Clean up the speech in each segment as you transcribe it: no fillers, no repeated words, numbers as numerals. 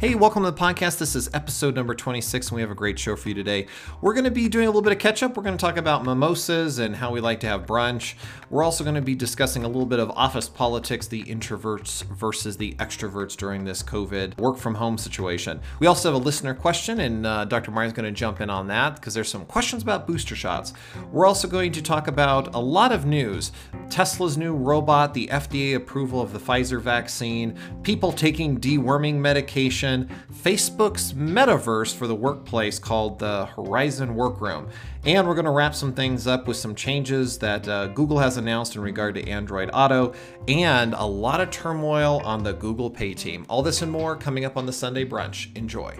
Hey, welcome to the podcast. This is episode number 26, and we have a great show for you today. We're going to be doing a little bit of catch up. We're going to talk about mimosas and how we like to have brunch. We're also going to be discussing a little bit of office politics, the introverts versus the extroverts during this COVID work from home situation. We also have a listener question, and Dr. Martin's going to jump in on that because there's some questions about booster shots. We're also going to talk about a lot of news. Tesla's new robot, the FDA approval of the Pfizer vaccine, people taking deworming medication, Facebook's metaverse for the workplace called the Horizon Workroom. And we're going to wrap some things up with some changes that Google has announced in regard to Android Auto and a lot of turmoil on the Google Pay team. All this and more coming up on the Sunday brunch. Enjoy.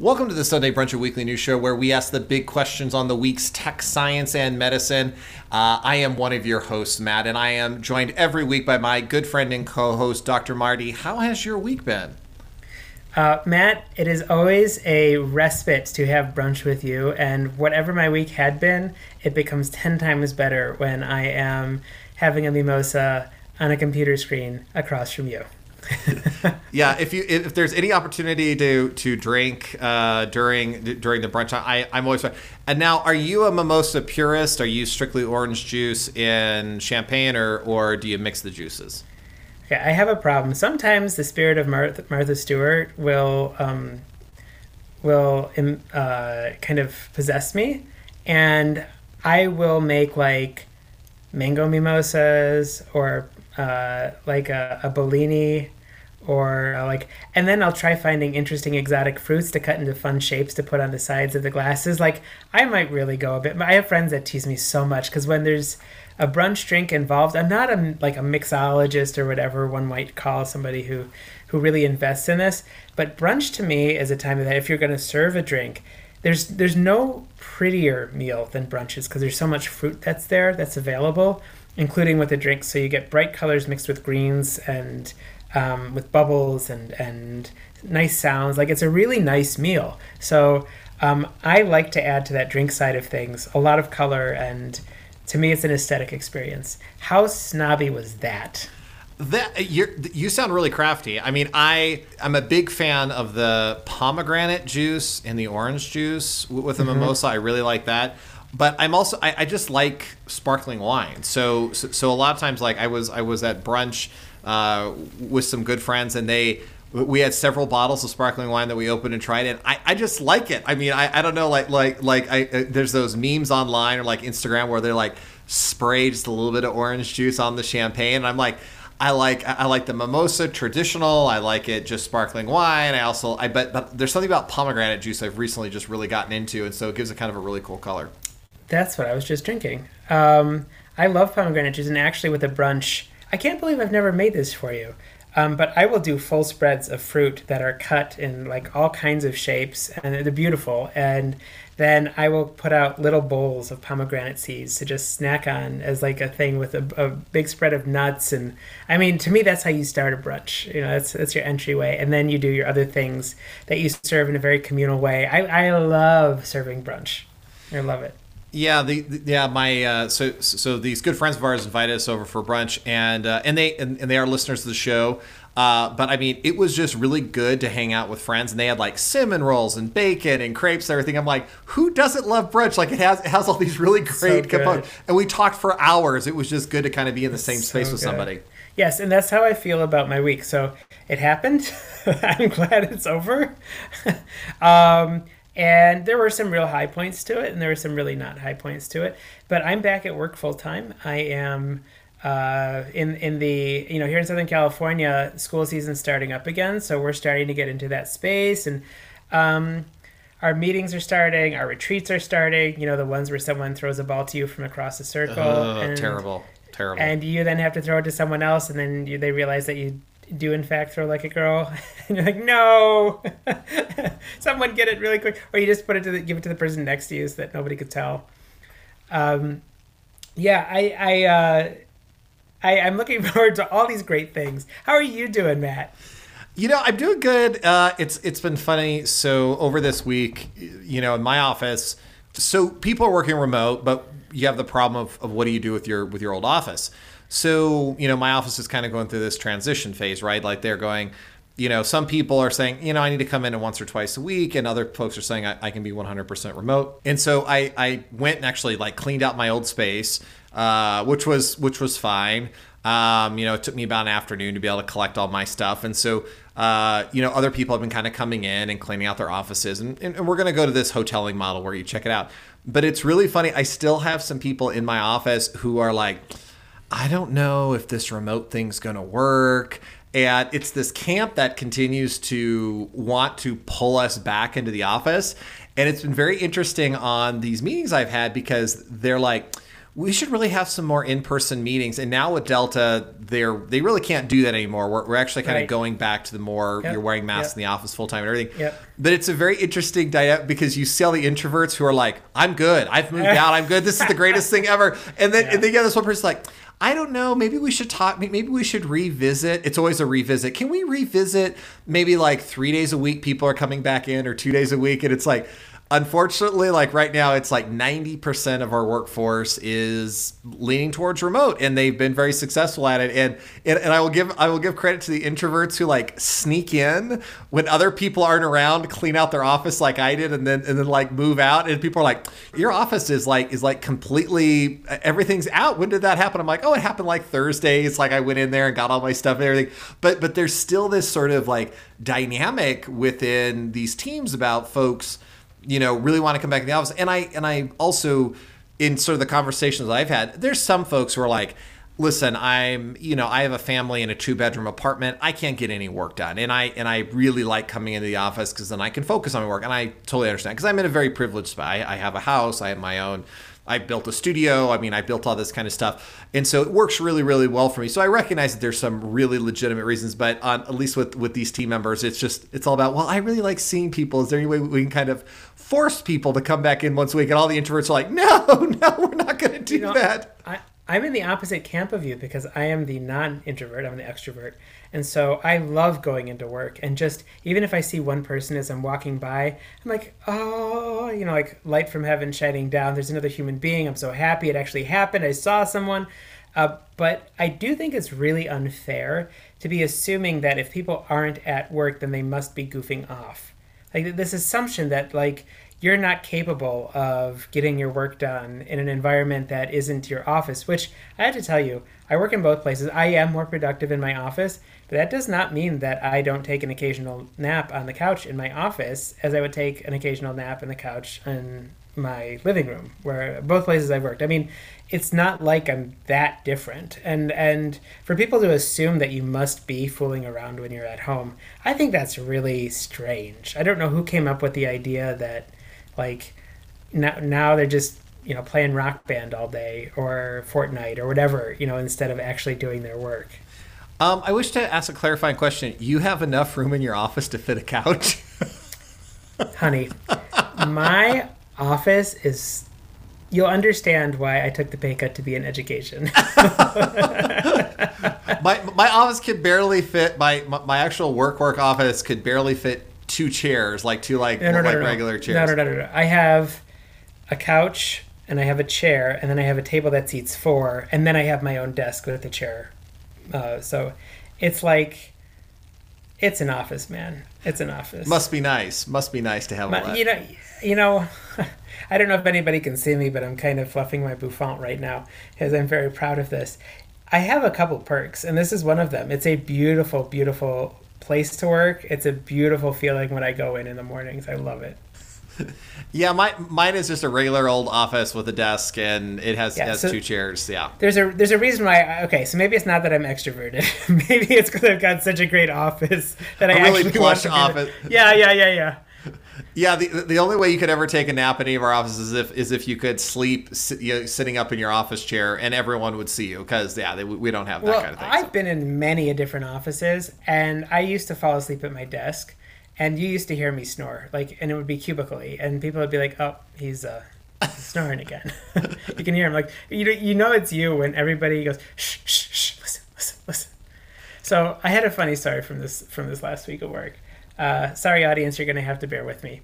Welcome to the Sunday Brunch, a weekly news show where we ask the big questions on the week's tech, science, and medicine. I am one of your hosts, Matt, and I am joined every week by my good friend and co-host, Dr. Marty. How has your week been? Matt, it is always a respite to have brunch with you, and whatever my week had been, it becomes 10 times better when I am having a mimosa on a computer screen across from you. Yeah, if there's any opportunity to drink during the brunch, I'm always fine. And now, are you a mimosa purist? Are you strictly orange juice and champagne, or do you mix the juices? Yeah, I have a problem. Sometimes the spirit of Martha Stewart will kind of possess me, and I will make like mango mimosas or like a Bellini. And then I'll try finding interesting exotic fruits to cut into fun shapes to put on the sides of the glasses. Like, I might really go a bit. I have friends that tease me so much because when there's a brunch drink involved, I'm not a mixologist or whatever one might call somebody who really invests in this. But brunch to me is a time of that. If you're going to serve a drink, there's no prettier meal than brunches because there's so much fruit that's available, including with the drinks. So you get bright colors mixed with greens and with bubbles and nice sounds. Like, it's a really nice meal. So I like to add to that drink side of things a lot of color, and to me it's an aesthetic experience. How snobby was that? You sound really crafty. I mean, I'm a big fan of the pomegranate juice and the orange juice with a mimosa. I really like that. But I'm also I just like sparkling wine. So a lot of times, like, I was at brunch with some good friends, and we had several bottles of sparkling wine that we opened and tried, and I just like it. I mean, I don't know, like there's those memes online or like Instagram where they're like spray just a little bit of orange juice on the champagne, and I'm like, I like the mimosa traditional. I like it just sparkling wine. But there's something about pomegranate juice I've recently just really gotten into, and so it gives it kind of a really cool color. That's what I was just drinking. I love pomegranate juice, and actually with a brunch, I can't believe I've never made this for you. But I will do full spreads of fruit that are cut in like all kinds of shapes, and they're beautiful. And then I will put out little bowls of pomegranate seeds to just snack on as like a thing with a big spread of nuts. And I mean, to me, that's how you start a brunch. You know, that's your entryway. And then you do your other things that you serve in a very communal way. I love serving brunch. I love it. Yeah, my so these good friends of ours invited us over for brunch, and they are listeners of the show. But I mean, it was just really good to hang out with friends, and they had like cinnamon rolls and bacon and crepes and everything. I'm like, who doesn't love brunch? Like, it has all these really great components, and we talked for hours. It was just good to kind of be in the same space with somebody. Yes, and that's how I feel about my week. So it happened. I'm glad it's over. And there were some real high points to it, and there were some really not high points to it. But I'm back at work full time. I am in the here in Southern California, school season starting up again, so we're starting to get into that space, and our meetings are starting, our retreats are starting. You know, the ones where someone throws a ball to you from across the circle. Terrible. And you then have to throw it to someone else, and then they realize that you do in fact throw like a girl, and you're like, no. Someone get it really quick, or you just give it to the person next to you so that nobody could tell. I'm looking forward to all these great things. How are you doing, Matt? You know, I'm doing good. It's been funny. So over this week, you know, in my office, So people are working remote, but you have the problem of what do you do with your old office? So, you know, my office is kind of going through this transition phase, right? Like they're going, you know, some people are saying, you know, I need to come in once or twice a week. And other folks are saying I can be 100% remote. And so I went and actually like cleaned out my old space, which was fine. You know, it took me about an afternoon to be able to collect all my stuff. And so, you know, other people have been kind of coming in and cleaning out their offices. And we're going to go to this hoteling model where you check it out. But it's really funny. I still have some people in my office who are like, I don't know if this remote thing's going to work. And it's this camp that continues to want to pull us back into the office. And it's been very interesting on these meetings I've had because they're like, we should really have some more in-person meetings. And now with Delta, they really can't do that anymore. We're actually kind of going back to the more you're wearing masks in the office full time and everything. Yep. But it's a very interesting dynamic because you see all the introverts who are like, I'm good. I've moved out. I'm good. This is the greatest thing ever. And then you have this one person like, I don't know. Maybe we should talk. Maybe we should revisit. It's always a revisit. Can we revisit maybe like 3 days a week people are coming back in or 2 days a week? And it's like, unfortunately, like right now, it's like 90% of our workforce is leaning towards remote, and they've been very successful at it. And I will give credit to the introverts who like sneak in when other people aren't around, clean out their office like I did, and then like move out. And people are like, your office is like completely, everything's out. When did that happen? I'm like, oh, it happened like Thursday. It's like I went in there and got all my stuff and everything. But there's still this sort of like dynamic within these teams about folks, you know, really want to come back in the office. And I also, in sort of the conversations I've had, there's some folks who are like, listen, I'm, you know, I have a family in a 2-bedroom apartment. I can't get any work done. And I really like coming into the office because then I can focus on my work. And I totally understand because I'm in a very privileged spot. I have a house. I have my own. I built a studio. I mean, I built all this kind of stuff. And so it works really, really well for me. So I recognize that there's some really legitimate reasons, but at least with these team members, it's all about, well, I really like seeing people. Is there any way we can kind of force people to come back in once a week? And all the introverts are like, no, we're not going to do that. I'm in the opposite camp of you because I am the non-introvert. I'm the extrovert. And so I love going into work and just, even if I see one person as I'm walking by, I'm like, oh, you know, like light from heaven shining down. There's another human being. I'm so happy it actually happened. I saw someone. But I do think it's really unfair to be assuming that if people aren't at work, then they must be goofing off. Like this assumption that like, you're not capable of getting your work done in an environment that isn't your office, which I have to tell you, I work in both places. I am more productive in my office, but that does not mean that I don't take an occasional nap on the couch in my office as I would take an occasional nap on the couch in my living room, where both places I've worked. I mean, it's not like I'm that different. And for people to assume that you must be fooling around when you're at home, I think that's really strange. I don't know who came up with the idea that like now they're just, you know, playing Rock Band all day or Fortnite or whatever, you know, instead of actually doing their work. I wish to ask a clarifying question. You have enough room in your office to fit a couch? Honey, my office is, you'll understand why I took the pay cut to be in education. my office could barely fit, my actual work office could barely fit two chairs, like two regular chairs. No. I have a couch and I have a chair and then I have a table that seats four and then I have my own desk with a chair. So it's like, it's an office, man. It's an office. Must be nice. Must be nice to have all that. You know, I don't know if anybody can see me, but I'm kind of fluffing my bouffant right now because I'm very proud of this. I have a couple perks and this is one of them. It's a beautiful, beautiful place to work. It's a beautiful feeling when I go in the mornings. I love it. Yeah, mine is just a regular old office with a desk and it has two chairs. Yeah. There's a reason why. So maybe it's not that I'm extroverted. Maybe it's because I've got such a great office that I really actually plush office. Yeah. Yeah, the only way you could ever take a nap in any of our offices is if you could sleep sitting up in your office chair and everyone would see you because, we don't have that kind of thing. I've been in many different offices and I used to fall asleep at my desk and you used to hear me snore and it would be cubically and people would be like, oh, he's snoring again. You can hear him you know it's you when everybody goes, shh, listen. So I had a funny story from this last week of work. Sorry, audience, you're going to have to bear with me.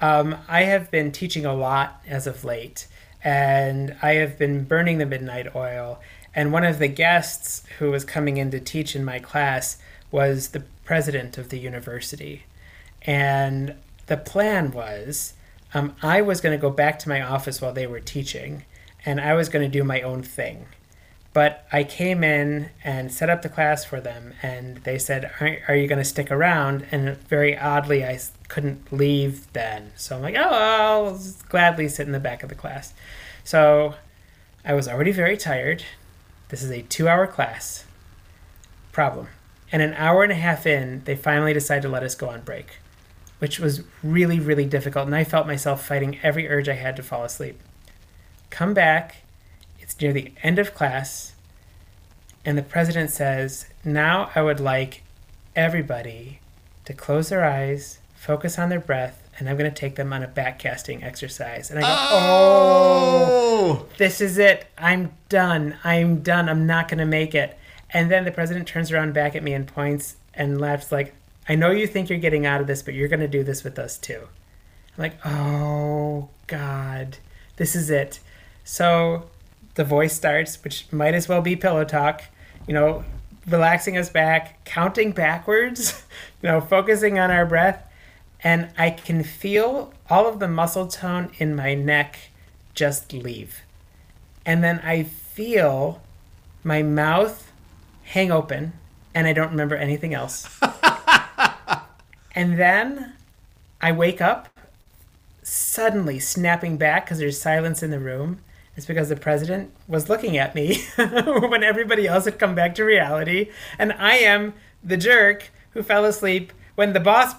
I have been teaching a lot as of late, and I have been burning the midnight oil. And one of the guests who was coming in to teach in my class was the president of the university. And the plan was, I was going to go back to my office while they were teaching, and I was going to do my own thing. But I came in and set up the class for them, and they said, are you going to stick around? And very oddly, I couldn't leave then. So I'm like, oh, I'll gladly sit in the back of the class. So I was already very tired. This is a 2-hour class. Problem. And an hour and a half in, they finally decided to let us go on break, which was really, really difficult. And I felt myself fighting every urge I had to fall asleep. Come back. It's near the end of class, and the president says, now I would like everybody to close their eyes, focus on their breath, and I'm going to take them on a backcasting exercise. And I go, oh, this is it. I'm done. I'm not going to make it. And then the president turns around back at me and points and laughs like, I know you think you're getting out of this, but you're going to do this with us too. I'm like, oh, God, this is it. So the voice starts, which might as well be pillow talk, you know, relaxing us back, counting backwards, you know, focusing on our breath. And I can feel all of the muscle tone in my neck just leave. And then I feel my mouth hang open, and I don't remember anything else. And then I wake up, suddenly snapping back because there's silence in the room. It's because the president was looking at me when everybody else had come back to reality. And I am the jerk who fell asleep when the boss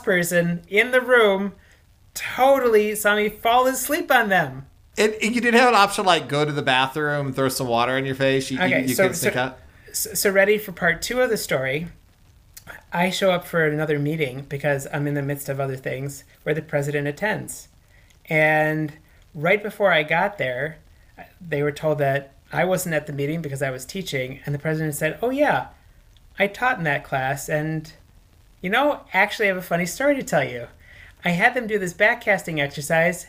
person in the room totally saw me fall asleep on them. And you didn't have an option like go to the bathroom, throw some water in your face. You couldn't stick up. So ready for part 2 of the story. I show up for another meeting because I'm in the midst of other things where the president attends. And right before I got there, they were told that I wasn't at the meeting because I was teaching. And the president said, oh, yeah, I taught in that class. And, you know, actually I have a funny story to tell you. I had them do this backcasting exercise,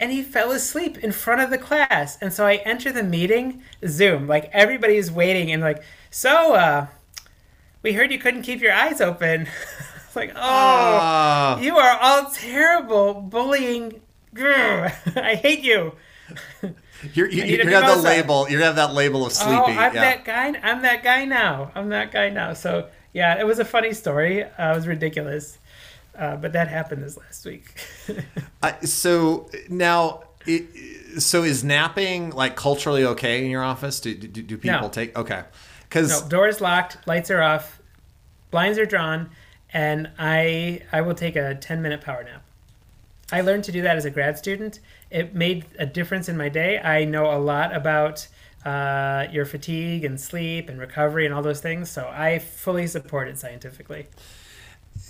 and he fell asleep in front of the class. And so I enter the meeting, Zoom, like everybody's waiting and like, so we heard you couldn't keep your eyes open. It's like, oh, you are all terrible bullying. I hate you. You have that label of sleepy. Oh, that guy. I'm that guy now. So yeah, it was a funny story. It was ridiculous, but that happened this last week. So is napping like culturally okay in your office? Do people take? Okay, because doors locked, lights are off, blinds are drawn, and I will take a 10-minute power nap. I learned to do that as a grad student. It made a difference in my day. I know a lot about your fatigue and sleep and recovery and all those things. So I fully support it scientifically.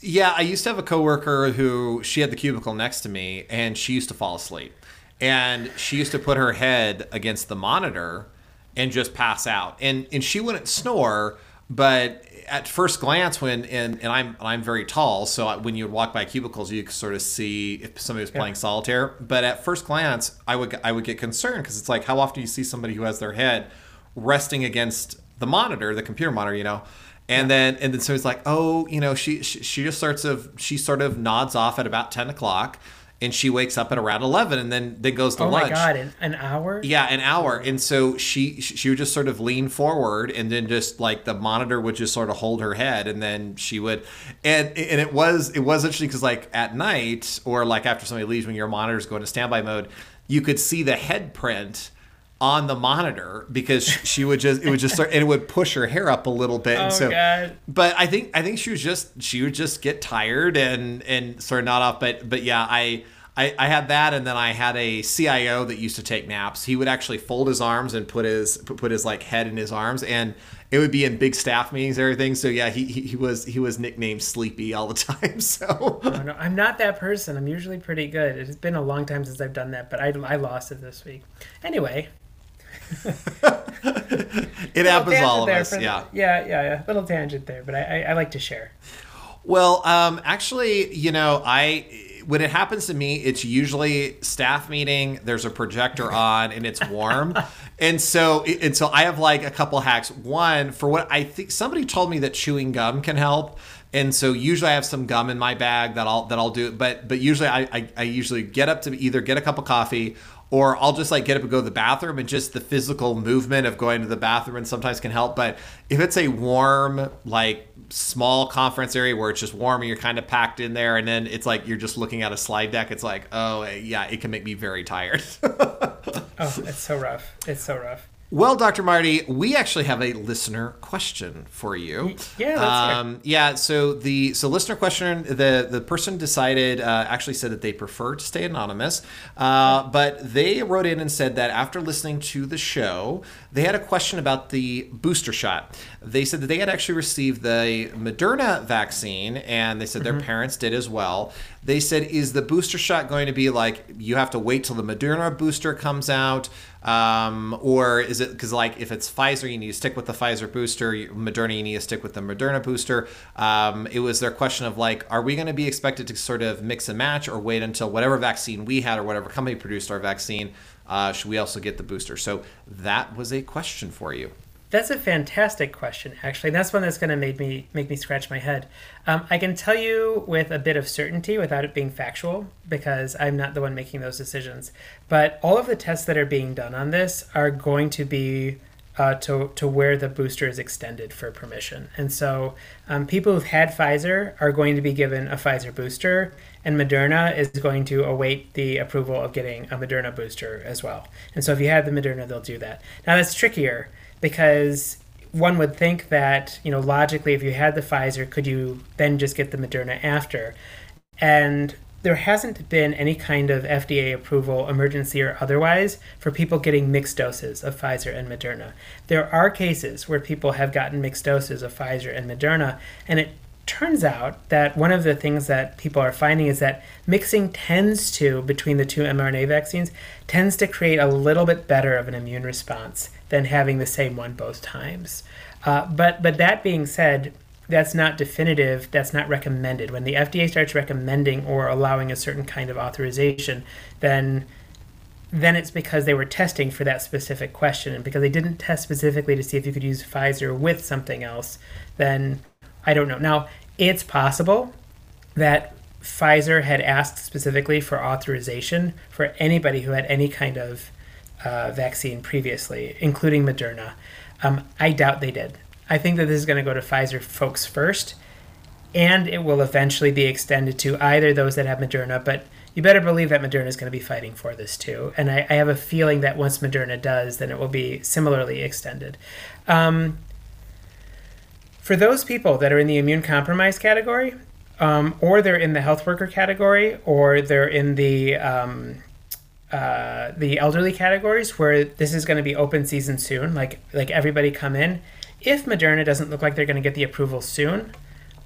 Yeah, I used to have a coworker who she had the cubicle next to me, and she used to fall asleep. And she used to put her head against the monitor and just pass out. And she wouldn't snore, but at first glance, I'm very tall, so when you would walk by cubicles, you could sort of see if somebody was playing solitaire. But at first glance, I would get concerned because it's like, how often do you see somebody who has their head resting against the monitor, the computer monitor, you know? And then so it's like, oh, you know, she sort of nods off at about 10 o'clock. And she wakes up at around 11 and then goes to lunch. Oh, my God. An hour? Yeah, an hour. And so she would just sort of lean forward, and then just like the monitor would just sort of hold her head. And then she would. And it was interesting because like at night or like after somebody leaves, when your monitor's going to standby mode, you could see the head print on the monitor because it would just start and it would push her hair up a little bit. And God. But I think she would just get tired and sort of nod off. But yeah, I had that, and then I had a CIO that used to take naps. He would actually fold his arms and put his like head in his arms, and it would be in big staff meetings and everything. So yeah, he was nicknamed Sleepy all the time. So no, I'm not that person. I'm usually pretty good. It's been a long time since I've done that, but I lost it this week. Anyway. It happens all of us. Yeah. Little tangent there, but I like to share. Well, actually, you know, I when it happens to me, it's usually staff meeting, there's a projector on, and it's warm. And so I have like a couple hacks. One, for what I think somebody told me that chewing gum can help. And so usually I have some gum in my bag that I'll do. But usually I usually get up to either get a cup of coffee, or I'll just like get up and go to the bathroom, and just the physical movement of going to the bathroom and sometimes can help. But if it's a warm, like small conference area where it's just warm and you're kind of packed in there, and then it's like you're just looking at a slide deck, it's like, oh yeah, it can make me very tired. Oh, it's so rough. It's so rough. Well, Dr. Marty, we actually have a listener question for you. Yeah, that's fair. Yeah. So the listener question, the person decided actually said that they prefer to stay anonymous, but they wrote in and said that after listening to the show, they had a question about the booster shot. They said that they had actually received the Moderna vaccine, and they said their parents did as well. They said, is the booster shot going to be like you have to wait till the Moderna booster comes out? Or is it because, like, if it's Pfizer, you need to stick with the Pfizer booster, Moderna, you need to stick with the Moderna booster. It was their question of, like, are we going to be expected to sort of mix and match, or wait until whatever vaccine we had or whatever company produced our vaccine? Should we also get the booster? So that was a question for you. That's a fantastic question, actually. That's one that's going to make me scratch my head. I can tell you with a bit of certainty, without it being factual, because I'm not the one making those decisions. But all of the tests that are being done on this are going to be to where the booster is extended for permission. And so people who've had Pfizer are going to be given a Pfizer booster, and Moderna is going to await the approval of getting a Moderna booster as well. And so if you have the Moderna, they'll do that. Now, that's trickier, because one would think that, you know, logically, if you had the Pfizer, could you then just get the Moderna after? And there hasn't been any kind of FDA approval, emergency or otherwise, for people getting mixed doses of Pfizer and Moderna. There are cases where people have gotten mixed doses of Pfizer and Moderna, and it turns out that one of the things that people are finding is that mixing between the two mRNA vaccines, tends to create a little bit better of an immune response than having the same one both times. But that being said, that's not definitive, that's not recommended. When the FDA starts recommending or allowing a certain kind of authorization, then it's because they were testing for that specific question, and because they didn't test specifically to see if you could use Pfizer with something else, then I don't know. Now, it's possible that Pfizer had asked specifically for authorization for anybody who had any kind of vaccine previously, including Moderna. I doubt they did. I think that this is going to go to Pfizer folks first, and it will eventually be extended to either those that have Moderna, but you better believe that Moderna is going to be fighting for this too. And I have a feeling that once Moderna does, then it will be similarly extended. For those people that are in the immune compromised category, or they're in the health worker category, or they're in the elderly categories, where this is going to be open season soon, like everybody come in. If Moderna doesn't look like they're going to get the approval soon,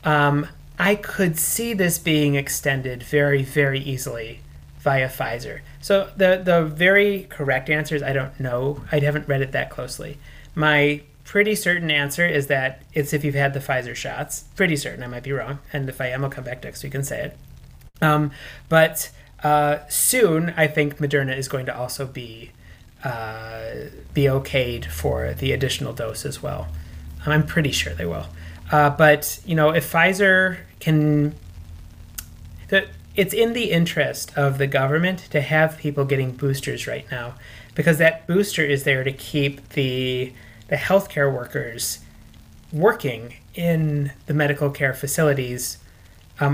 I could see this being extended very, very easily via Pfizer. So the very correct answer is I don't know. I haven't read it that closely. My pretty certain answer is that it's if you've had the Pfizer shots. Pretty certain, I might be wrong. And if I am, I'll come back next week and say it. Soon, I think Moderna is going to also be okayed for the additional dose as well. I'm pretty sure they will. If Pfizer can... It's in the interest of the government to have people getting boosters right now, because that booster is there to keep the healthcare workers working in the medical care facilities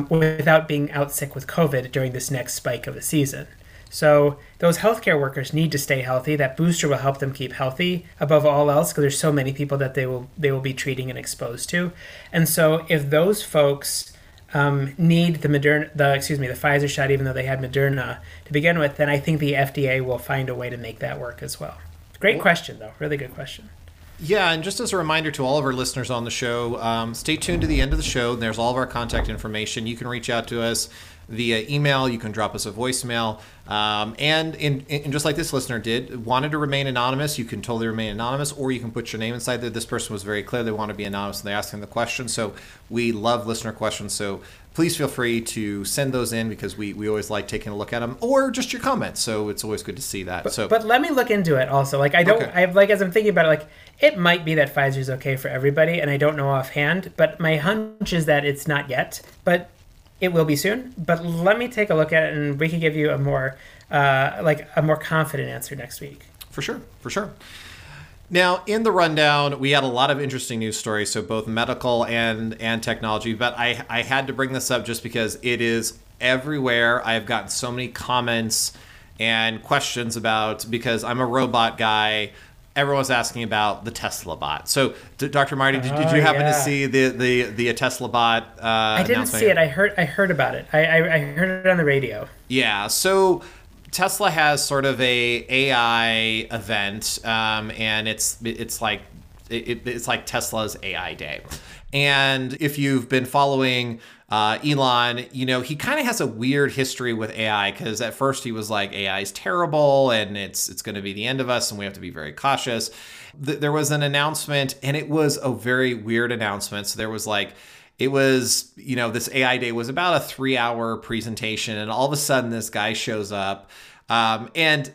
without being out sick with COVID during this next spike of the season. So those healthcare workers need to stay healthy. That booster will help them keep healthy above all else, because there's so many people that they will be treating and exposed to. And so if those folks need the Pfizer shot, even though they had Moderna to begin with, then I think the FDA will find a way to make that work as well. Great question, though. Really good question. Yeah, and just as a reminder to all of our listeners on the show, stay tuned to the end of the show. There's all of our contact information. You can reach out to us via email. You can drop us a voicemail. And just like this listener did, wanted to remain anonymous, you can totally remain anonymous, or you can put your name inside there. This person was very clear they want to be anonymous, and they asked him the question. So we love listener questions. So please feel free to send those in, because we always like taking a look at them, or just your comments. So it's always good to see that. But let me look into it also. Like, I don't, okay. I've, like, as I'm thinking about it, like, it might be that Pfizer's okay for everybody, and I don't know offhand, but my hunch is that it's not yet, but it will be soon. But let me take a look at it, and we can give you a more confident answer next week. For sure, for sure. Now, in the rundown, we had a lot of interesting news stories, so both medical and technology, but I had to bring this up just because it is everywhere. I've gotten so many comments and questions about, because I'm a robot guy, everyone's asking about the Tesla bot. So, Dr. Marty, did you happen to see the Tesla bot announcement? I didn't see it. I heard about it. I heard it on the radio. Yeah. So Tesla has sort of a AI event, and it's like Tesla's AI Day. And if you've been following Elon, you know, he kind of has a weird history with AI, because at first he was like, AI is terrible and it's going to be the end of us and we have to be very cautious. There was an announcement, and it was a very weird announcement. So there was like, it was, you know, this AI Day was about a 3-hour presentation, and all of a sudden this guy shows up, and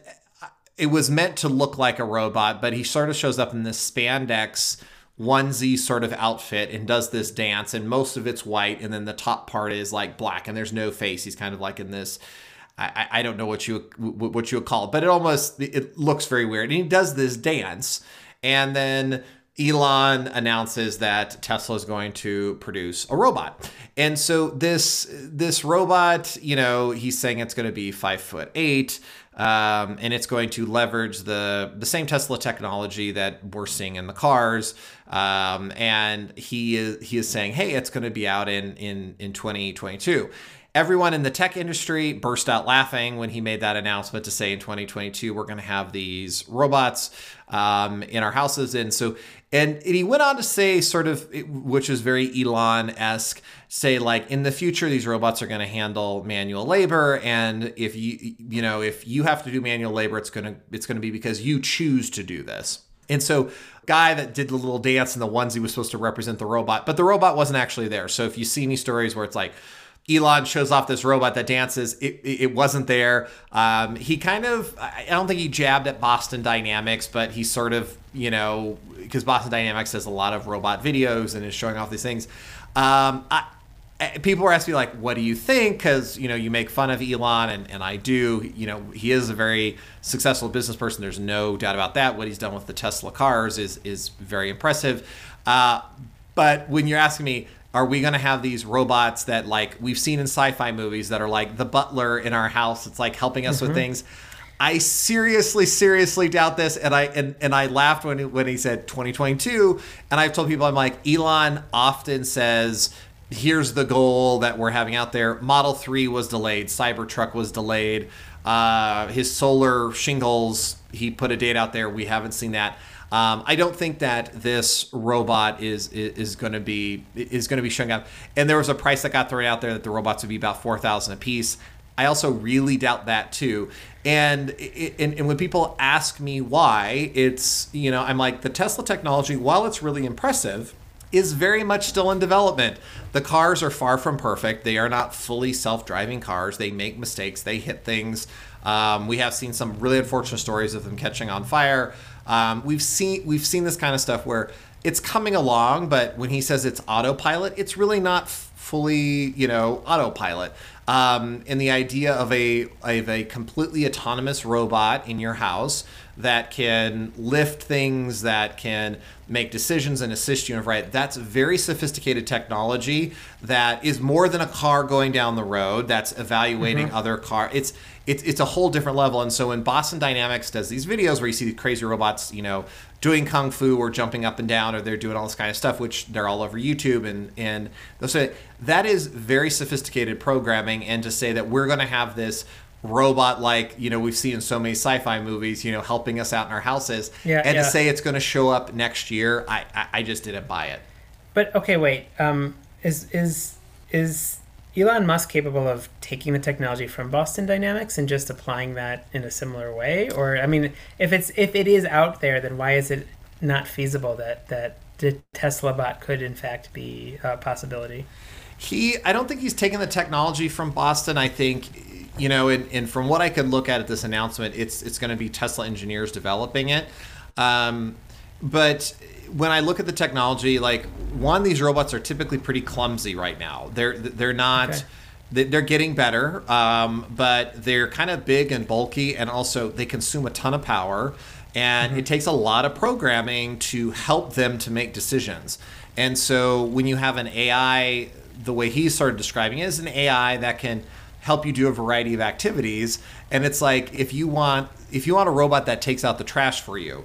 it was meant to look like a robot, but he sort of shows up in this spandex onesie sort of outfit and does this dance, and most of it's white, and then the top part is like black, and there's no face. He's kind of like in this, I don't know what you would call it, but it looks very weird. And he does this dance, and then Elon announces that Tesla is going to produce a robot. And so this robot, you know, he's saying it's going to be 5'8", and it's going to leverage the same Tesla technology that we're seeing in the cars. And he is saying, hey, it's going to be out in 2022. Everyone in the tech industry burst out laughing when he made that announcement to say in 2022, we're going to have these robots in our houses. And he went on to say sort of, which is very Elon-esque, say like, in the future, these robots are going to handle manual labor. And if you have to do manual labor, it's going to be because you choose to do this. And so guy that did the little dance in the onesie was supposed to represent the robot, but the robot wasn't actually there. So if you see any stories where it's like, Elon shows off this robot that dances, it wasn't there. He kind of, I don't think he jabbed at Boston Dynamics, but he sort of, you know, because Boston Dynamics has a lot of robot videos and is showing off these things. People were asking me like, what do you think? Because, you know, you make fun of Elon, and I do. You know, he is a very successful business person. There's no doubt about that. What he's done with the Tesla cars is very impressive. But when you're asking me, are we going to have these robots that, like, we've seen in sci-fi movies that are like the butler in our house? It's like helping us with things. I seriously doubt this. And I laughed when he said 2022. And I've told people, I'm like, Elon often says, here's the goal that we're having out there. Model 3 was delayed. Cybertruck was delayed. His solar shingles, he put a date out there. We haven't seen that. I don't think that this robot is going to be showing up. And there was a price that got thrown out there that the robots would be about $4,000 a piece. I also really doubt that too. And when people ask me why, it's, you know, I'm like, the Tesla technology, while it's really impressive, is very much still in development. The cars are far from perfect. They are not fully self-driving cars. They make mistakes. They hit things. We have seen some really unfortunate stories of them catching on fire. We've seen this kind of stuff where it's coming along, but when he says it's autopilot, it's really not fully, you know, autopilot. And the idea of a completely autonomous robot in your house that can lift things, that can make decisions and assist you, right? That's very sophisticated technology that is more than a car going down the road. That's evaluating other cars. It's a whole different level. And so when Boston Dynamics does these videos where you see the crazy robots, you know, doing kung fu or jumping up and down, or they're doing all this kind of stuff, which they're all over YouTube, and they'll say that is very sophisticated programming. And to say that we're going to have this robot, like, you know, we've seen in so many sci-fi movies, you know, helping us out in our houses, to say it's going to show up next year, I just didn't buy it. But okay, wait, is Elon Musk capable of taking the technology from Boston Dynamics and just applying that in a similar way? Or, I mean, if it is out there, then why is it not feasible that the Tesla bot could in fact be a possibility? I don't think he's taking the technology from Boston. I think, you know, and from what I could look at this announcement, it's going to be Tesla engineers developing it. But when I look at the technology, like, one, these robots are typically pretty clumsy right now. They're not, okay. They're getting better, but they're kind of big and bulky, and also they consume a ton of power, and mm-hmm. it takes a lot of programming to help them to make decisions. And so when you have an AI, the way he started describing it, is an AI that can help you do a variety of activities. And it's like, if you want a robot that takes out the trash for you,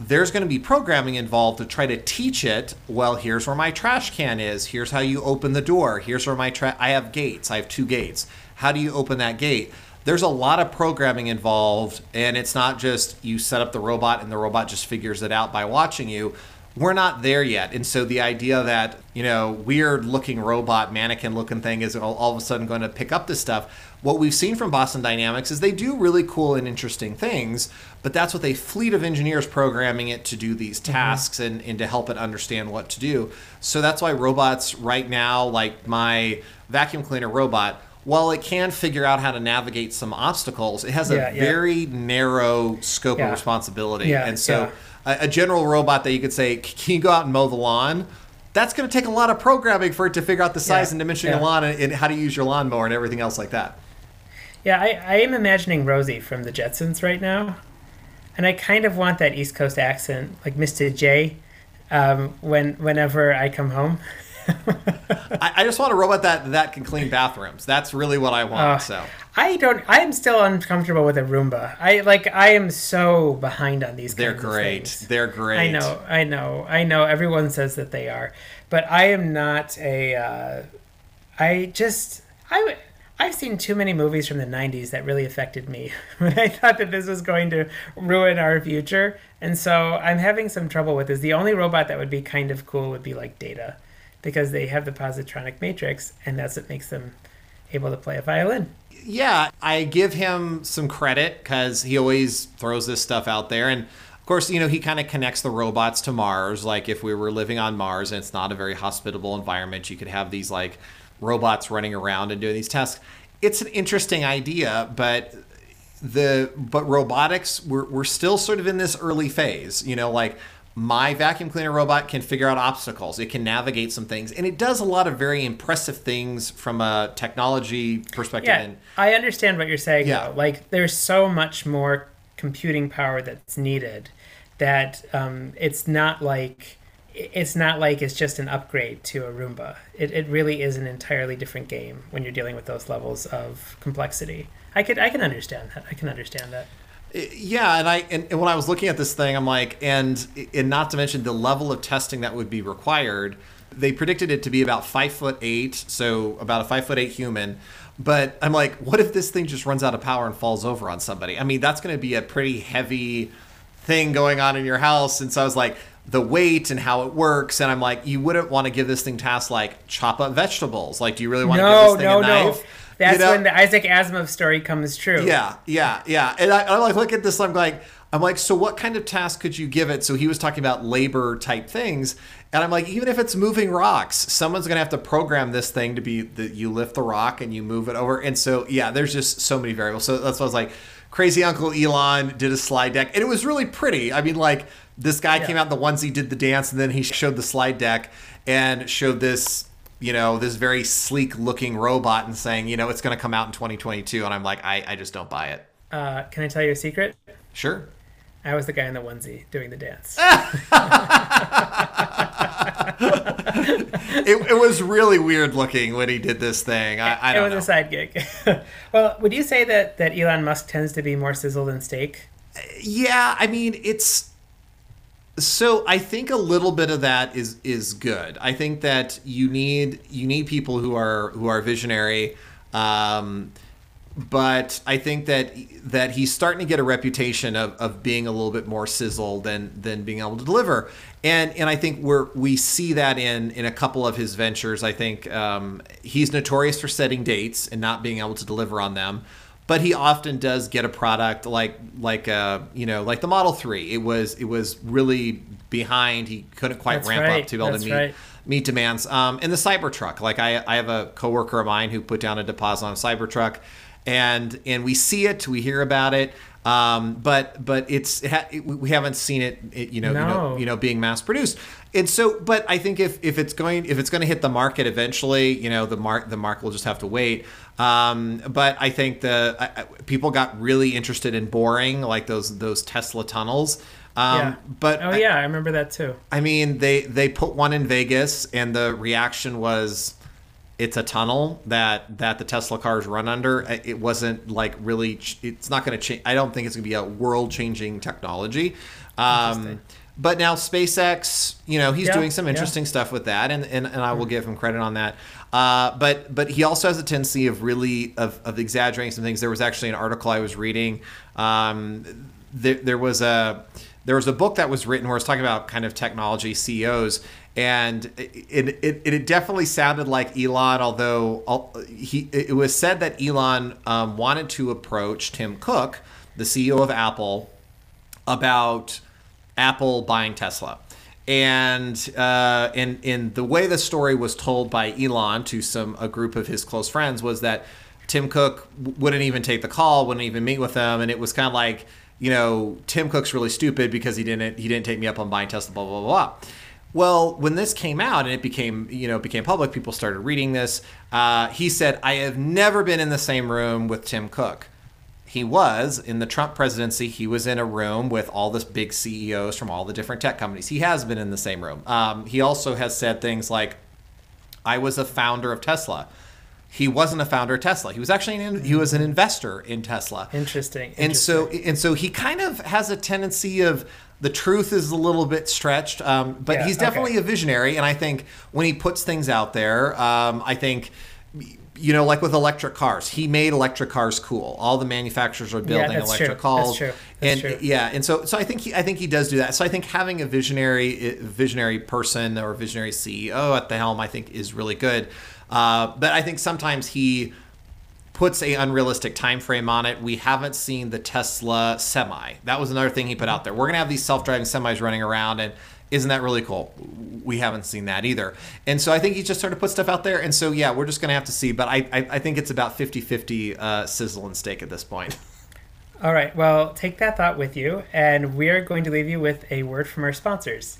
there's going to be programming involved to try to teach it, well, here's where my trash can is. Here's how you open the door. Here's where I have gates. I have 2 gates. How do you open that gate? There's a lot of programming involved, and it's not just you set up the robot and the robot just figures it out by watching you. We're not there yet. And so the idea that, you know, weird looking robot, mannequin looking thing is all of a sudden going to pick up this stuff. What we've seen from Boston Dynamics is they do really cool and interesting things, but that's with a fleet of engineers programming it to do these tasks mm-hmm. and to help it understand what to do. So that's why robots right now, like my vacuum cleaner robot, while it can figure out how to navigate some obstacles, it has a very narrow scope of responsibility. Yeah, and so a general robot that you could say, can you go out and mow the lawn? That's going to take a lot of programming for it to figure out the size and dimension of your lawn and how to use your lawnmower and everything else like that. Yeah, I am imagining Rosie from the Jetsons right now. And I kind of want that East Coast accent, like Mr. J, whenever I come home. I just want a robot that can clean bathrooms. That's really what I want. I'm still uncomfortable with a Roomba. I am so behind on these. They're great. They're great. I know. Everyone says that they are, but I am not a. I've seen too many movies from the 90s that really affected me when I thought that this was going to ruin our future, and so I'm having some trouble with this. The only robot that would be kind of cool would be like Data, because they have the positronic matrix, and that's what makes them able to play a violin. Yeah, I give him some credit because he always throws this stuff out there. And of course, you know, he kind of connects the robots to Mars. Like, if we were living on Mars and it's not a very hospitable environment, you could have these like robots running around and doing these tasks. It's an interesting idea, but robotics, we're still sort of in this early phase, you know, like, my vacuum cleaner robot can figure out obstacles. It can navigate some things. And it does a lot of very impressive things from a technology perspective. Yeah, I understand what you're saying, though. Like, there's so much more computing power that's needed that it's not like it's just an upgrade to a Roomba. It really is an entirely different game when you're dealing with those levels of complexity. I can understand that. Yeah, and when I was looking at this thing, I'm like, and not to mention the level of testing that would be required. They predicted it to be about 5'8", so about a 5'8" human. But I'm like, what if this thing just runs out of power and falls over on somebody? I mean, that's going to be a pretty heavy thing going on in your house. And so I was like, the weight and how it works, and I'm like, you wouldn't want to give this thing tasks like chop up vegetables. Like, do you really want to give this thing a knife? That's when the Isaac Asimov story comes true. Yeah. And I like look at this. I'm like, so what kind of task could you give it? So he was talking about labor type things, and I'm like, even if it's moving rocks, someone's gonna have to program this thing to be that you lift the rock and you move it over. And so there's just so many variables. So that's why I was like, crazy Uncle Elon did a slide deck, and it was really pretty. I mean, like, this guy came out in the onesie, did the dance, and then he showed the slide deck and showed this, you know, this very sleek looking robot and saying, you know, it's going to come out in 2022. And I'm like, I just don't buy it. Can I tell you a secret? Sure. I was the guy in the onesie doing the dance. It was really weird looking when he did this thing. I don't know. It was a side gig. Well, would you say that Elon Musk tends to be more sizzle than steak? Yeah. I mean, So I think a little bit of that is good. I think that you need people who are visionary. But I think that he's starting to get a reputation of being a little bit more sizzle than being able to deliver, and I think we see that in a couple of his ventures. I think he's notorious for setting dates and not being able to deliver on them, but he often does get a product like the Model 3. It was really behind. He couldn't quite ramp up to be able to meet demands. And the Cybertruck, like I have a coworker of mine who put down a deposit on a Cybertruck. And we see it, we hear about it, but we haven't seen it being mass produced. And so, but I think if it's going to hit the market eventually, the market will just have to wait. But I think people got really interested in boring, like those Tesla tunnels. I remember that too. I mean, they put one in Vegas, and the reaction was, it's a tunnel that the Tesla cars run under. It wasn't like really. It's not going to change. I don't think it's going to be a world-changing technology. But now SpaceX, he's doing some interesting stuff with that, and I will give him credit on that. But he also has a tendency of really of exaggerating some things. There was actually an article I was reading. There was a book that was written where it's talking about kind of technology CEOs. And it definitely sounded like Elon, although it was said that Elon wanted to approach Tim Cook, the CEO of Apple, about Apple buying Tesla. And the way the story was told by Elon to a group of his close friends was that Tim Cook wouldn't even take the call, wouldn't even meet with them, and it was kind of like, Tim Cook's really stupid because he didn't take me up on buying Tesla, blah blah blah. Well, when this came out and it became public, people started reading this. He said, "I have never been in the same room with Tim Cook." He was in the Trump presidency. He was in a room with all this big CEOs from all the different tech companies. He has been in the same room. He also has said things like, "I was a founder of Tesla." He wasn't a founder of Tesla. He was actually an investor in Tesla. Interesting. And so he kind of has a tendency of. The truth is a little bit stretched, but he's definitely a visionary. And I think when he puts things out there, I think, like with electric cars, he made electric cars cool. All the manufacturers are building electric cars. That's true. And so I think he does do that. So I think having a visionary person or visionary CEO at the helm, I think, is really good. But I think sometimes he puts a unrealistic time frame on it. We haven't seen the Tesla semi. That was another thing he put out there. We're going to have these self-driving semis running around, and isn't that really cool? We haven't seen that either. And so I think he just sort of put stuff out there. And so, we're just going to have to see. But I think it's about 50-50 sizzle and steak at this point. All right. Well, take that thought with you. And we are going to leave you with a word from our sponsors.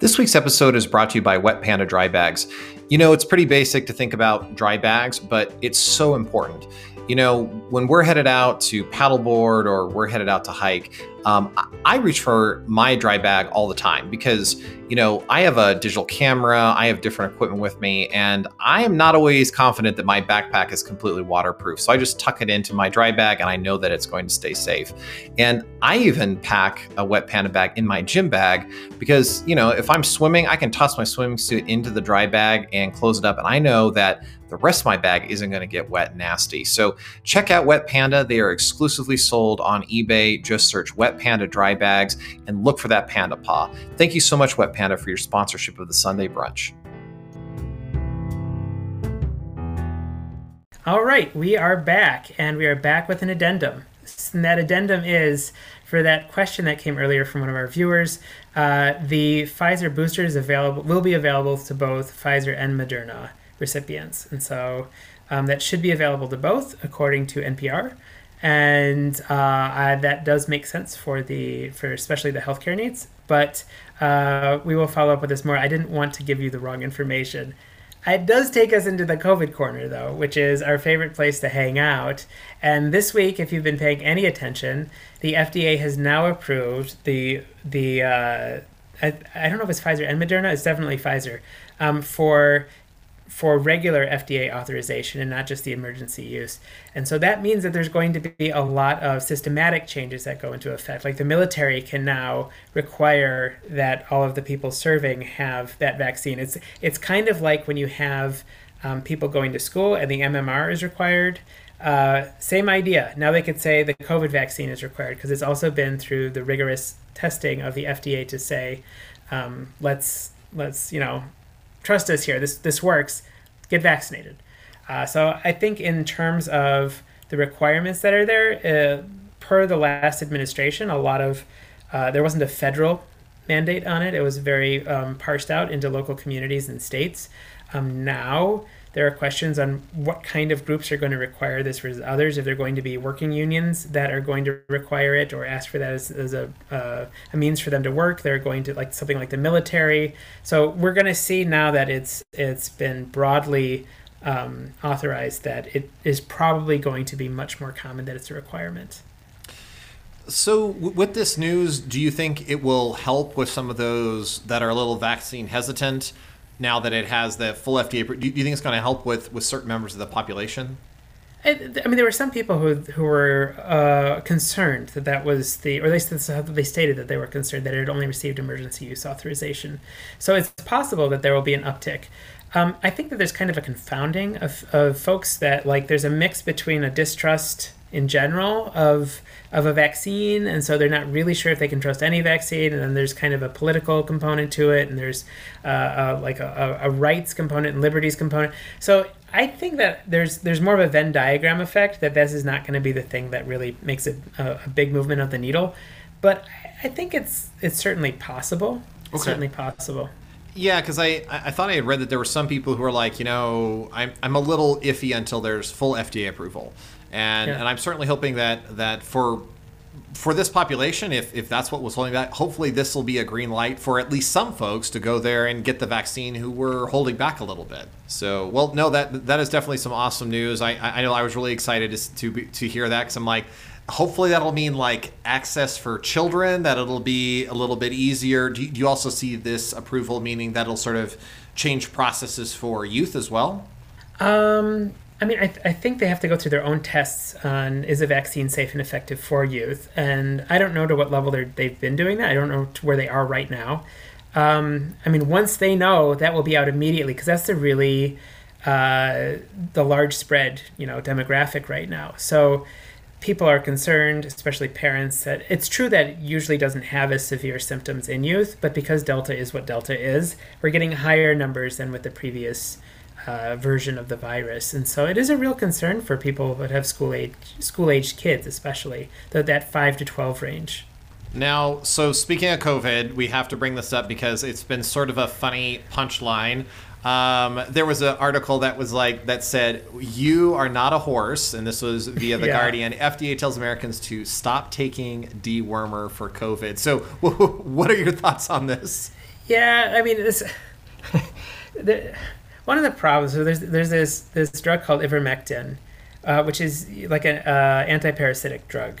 This week's episode is brought to you by Wet Panda Dry Bags. It's pretty basic to think about dry bags, but it's so important. When we're headed out to paddleboard or we're headed out to hike, I reach for my dry bag all the time because, I have a digital camera, I have different equipment with me, and I am not always confident that my backpack is completely waterproof. So I just tuck it into my dry bag and I know that it's going to stay safe. And I even pack a Wet Panda bag in my gym bag because, if I'm swimming, I can toss my swimming suit into the dry bag and close it up. And I know that the rest of my bag isn't going to get wet and nasty. So check out Wet Panda. They are exclusively sold on eBay. Just search Wet Panda Dry Bags and look for that panda paw. Thank you so much, Wet Panda, for your sponsorship of the Sunday Brunch. All right, we are back, and we are back with an addendum. And that addendum is for that question that came earlier from one of our viewers. The Pfizer booster will be available to both Pfizer and Moderna recipients, and so that should be available to both, according to NPR, and that does make sense for especially the healthcare needs. But we will follow up with this more. I didn't want to give you the wrong information. It does take us into the COVID corner, though, which is our favorite place to hang out. And this week, if you've been paying any attention, the FDA has now approved I don't know if it's Pfizer and Moderna. It's definitely Pfizer for for regular FDA authorization and not just the emergency use. And so that means that there's going to be a lot of systematic changes that go into effect. Like the military can now require that all of the people serving have that vaccine. It's kind of like when you have people going to school and the MMR is required. Same idea. Now they could say the COVID vaccine is required because it's also been through the rigorous testing of the FDA to say, let's trust us here. This works. Get vaccinated. So I think in terms of the requirements that are there, per the last administration, a lot of there wasn't a federal mandate on it. It was very parsed out into local communities and states. Now there are questions on what kind of groups are going to require this versus others, if they're going to be working unions that are going to require it or ask for that as a means for them to work. They're going to like something like the military. So we're going to see now that it's been broadly authorized that it is probably going to be much more common that it's a requirement. So with this news, do you think it will help with some of those that are a little vaccine hesitant? Now that it has the full FDA, do you think it's going to help with certain members of the population? I mean, there were some people who were concerned that was the, or at least they stated that they were concerned that it had only received emergency use authorization. So it's possible that there will be an uptick. I think that there's kind of a confounding of folks that like there's a mix between a distrust in general of a vaccine, and so they're not really sure if they can trust any vaccine, and then there's kind of a political component to it, and there's a rights component and liberties component. So I think that there's more of a Venn diagram effect, that this is not going to be the thing that really makes it a big movement of the needle, but I think it's certainly possible. It's okay. Certainly possible. Yeah, because I thought I had read that there were some people who are like, I'm a little iffy until there's full FDA approval. And yeah. And I'm certainly hoping that for this population, if that's what was holding back, hopefully this will be a green light for at least some folks to go there and get the vaccine who were holding back a little bit. So, well, no, that is definitely some awesome news. I know I was really excited to hear that, because I'm like, hopefully that'll mean like access for children, that it'll be a little bit easier. Do you also see this approval meaning that'll sort of change processes for youth as well? I mean, I think they have to go through their own tests on is a vaccine safe and effective for youth. And I don't know to what level they've been doing that. I don't know to where they are right now. I mean, once they know, that will be out immediately, because that's the really the large spread, demographic right now. So people are concerned, especially parents, that it's true that it usually doesn't have as severe symptoms in youth, but because Delta is what Delta is, we're getting higher numbers than with the previous version of the virus, and so it is a real concern for people that have school-aged kids, especially that 5 to 12 range. Now, so speaking of COVID, we have to bring this up because it's been sort of a funny punchline. There was an article that was like that said, "You are not a horse," and this was via the Guardian. FDA tells Americans to stop taking dewormer for COVID. So, what are your thoughts on this? Yeah, I mean this. One of the problems, so there's this drug called Ivermectin, which is like an anti-parasitic drug,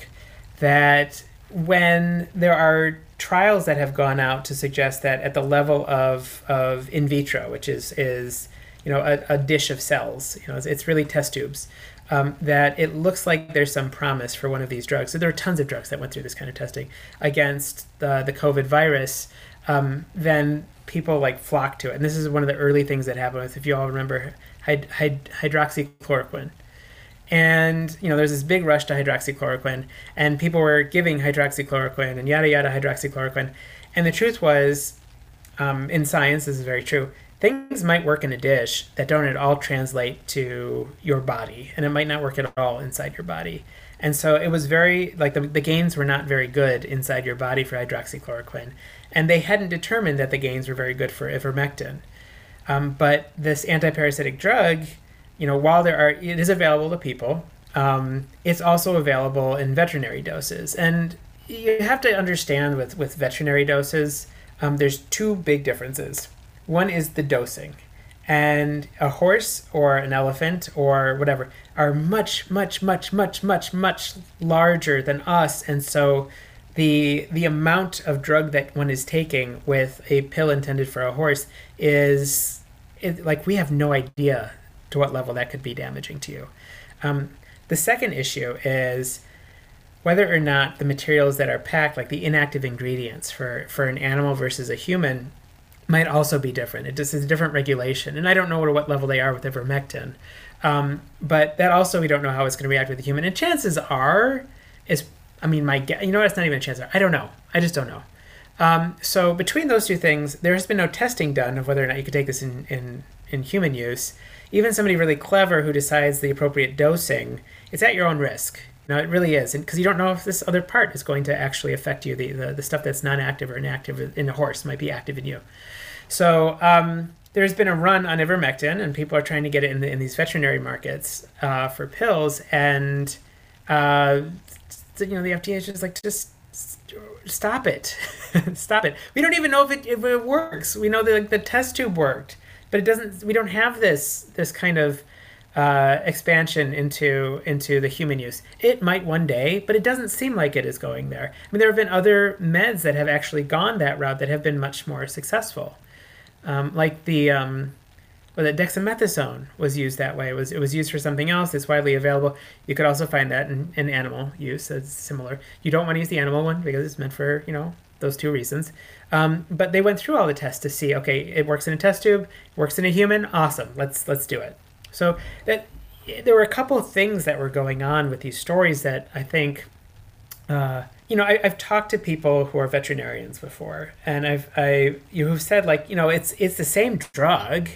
that when there are trials that have gone out to suggest that at the level of in vitro, which is a dish of cells, it's really test tubes, that it looks like there's some promise for one of these drugs. So there are tons of drugs that went through this kind of testing against the COVID virus, then people like flock to it. And this is one of the early things that happened with, if you all remember, hydroxychloroquine. And, there's this big rush to hydroxychloroquine, and people were giving hydroxychloroquine and yada, yada, hydroxychloroquine. And the truth was, in science, this is very true, things might work in a dish that don't at all translate to your body, and it might not work at all inside your body. And so it was very, like the gains were not very good inside your body for hydroxychloroquine. And they hadn't determined that the gains were very good for ivermectin. But this antiparasitic drug, while it is available to people, it's also available in veterinary doses. And you have to understand with veterinary doses, there's two big differences. One is the dosing. And a horse or an elephant or whatever are much, much, much, much, much, much larger than us. And so the amount of drug that one is taking with a pill intended for a horse is it, like, we have no idea to what level that could be damaging to you. The second issue is whether or not the materials that are packed, like the inactive ingredients for an animal versus a human, might also be different. It just is a different regulation. And I don't know to what level they are with ivermectin. But that also, we don't know how it's going to react with the human. And chances are, it's not even a chance. I don't know. I just don't know. So between those two things, there has been no testing done of whether or not you could take this in human use. Even somebody really clever who decides the appropriate dosing, it's at your own risk. You know, it really is, because you don't know if this other part is going to actually affect you. The stuff that's non-active or inactive in a horse might be active in you. So there's been a run on ivermectin, and people are trying to get it in these veterinary markets for pills. And the FDA is just like, just stop it, stop it. We don't even know if it works. We know that, like, the test tube worked, but it doesn't. We don't have this kind of expansion into the human use. It might one day, but it doesn't seem like it is going there. I mean, there have been other meds that have actually gone that route that have been much more successful. Like the dexamethasone was used that way. It was used for something else. It's widely available. You could also find that in animal use. It's similar. You don't want to use the animal one because it's meant for, those two reasons. But they went through all the tests to see, okay, it works in a test tube, it works in a human. Awesome. Let's do it. So there were a couple of things that were going on with these stories that I think, I've talked to people who are veterinarians before, and who've said, like, it's the same drug,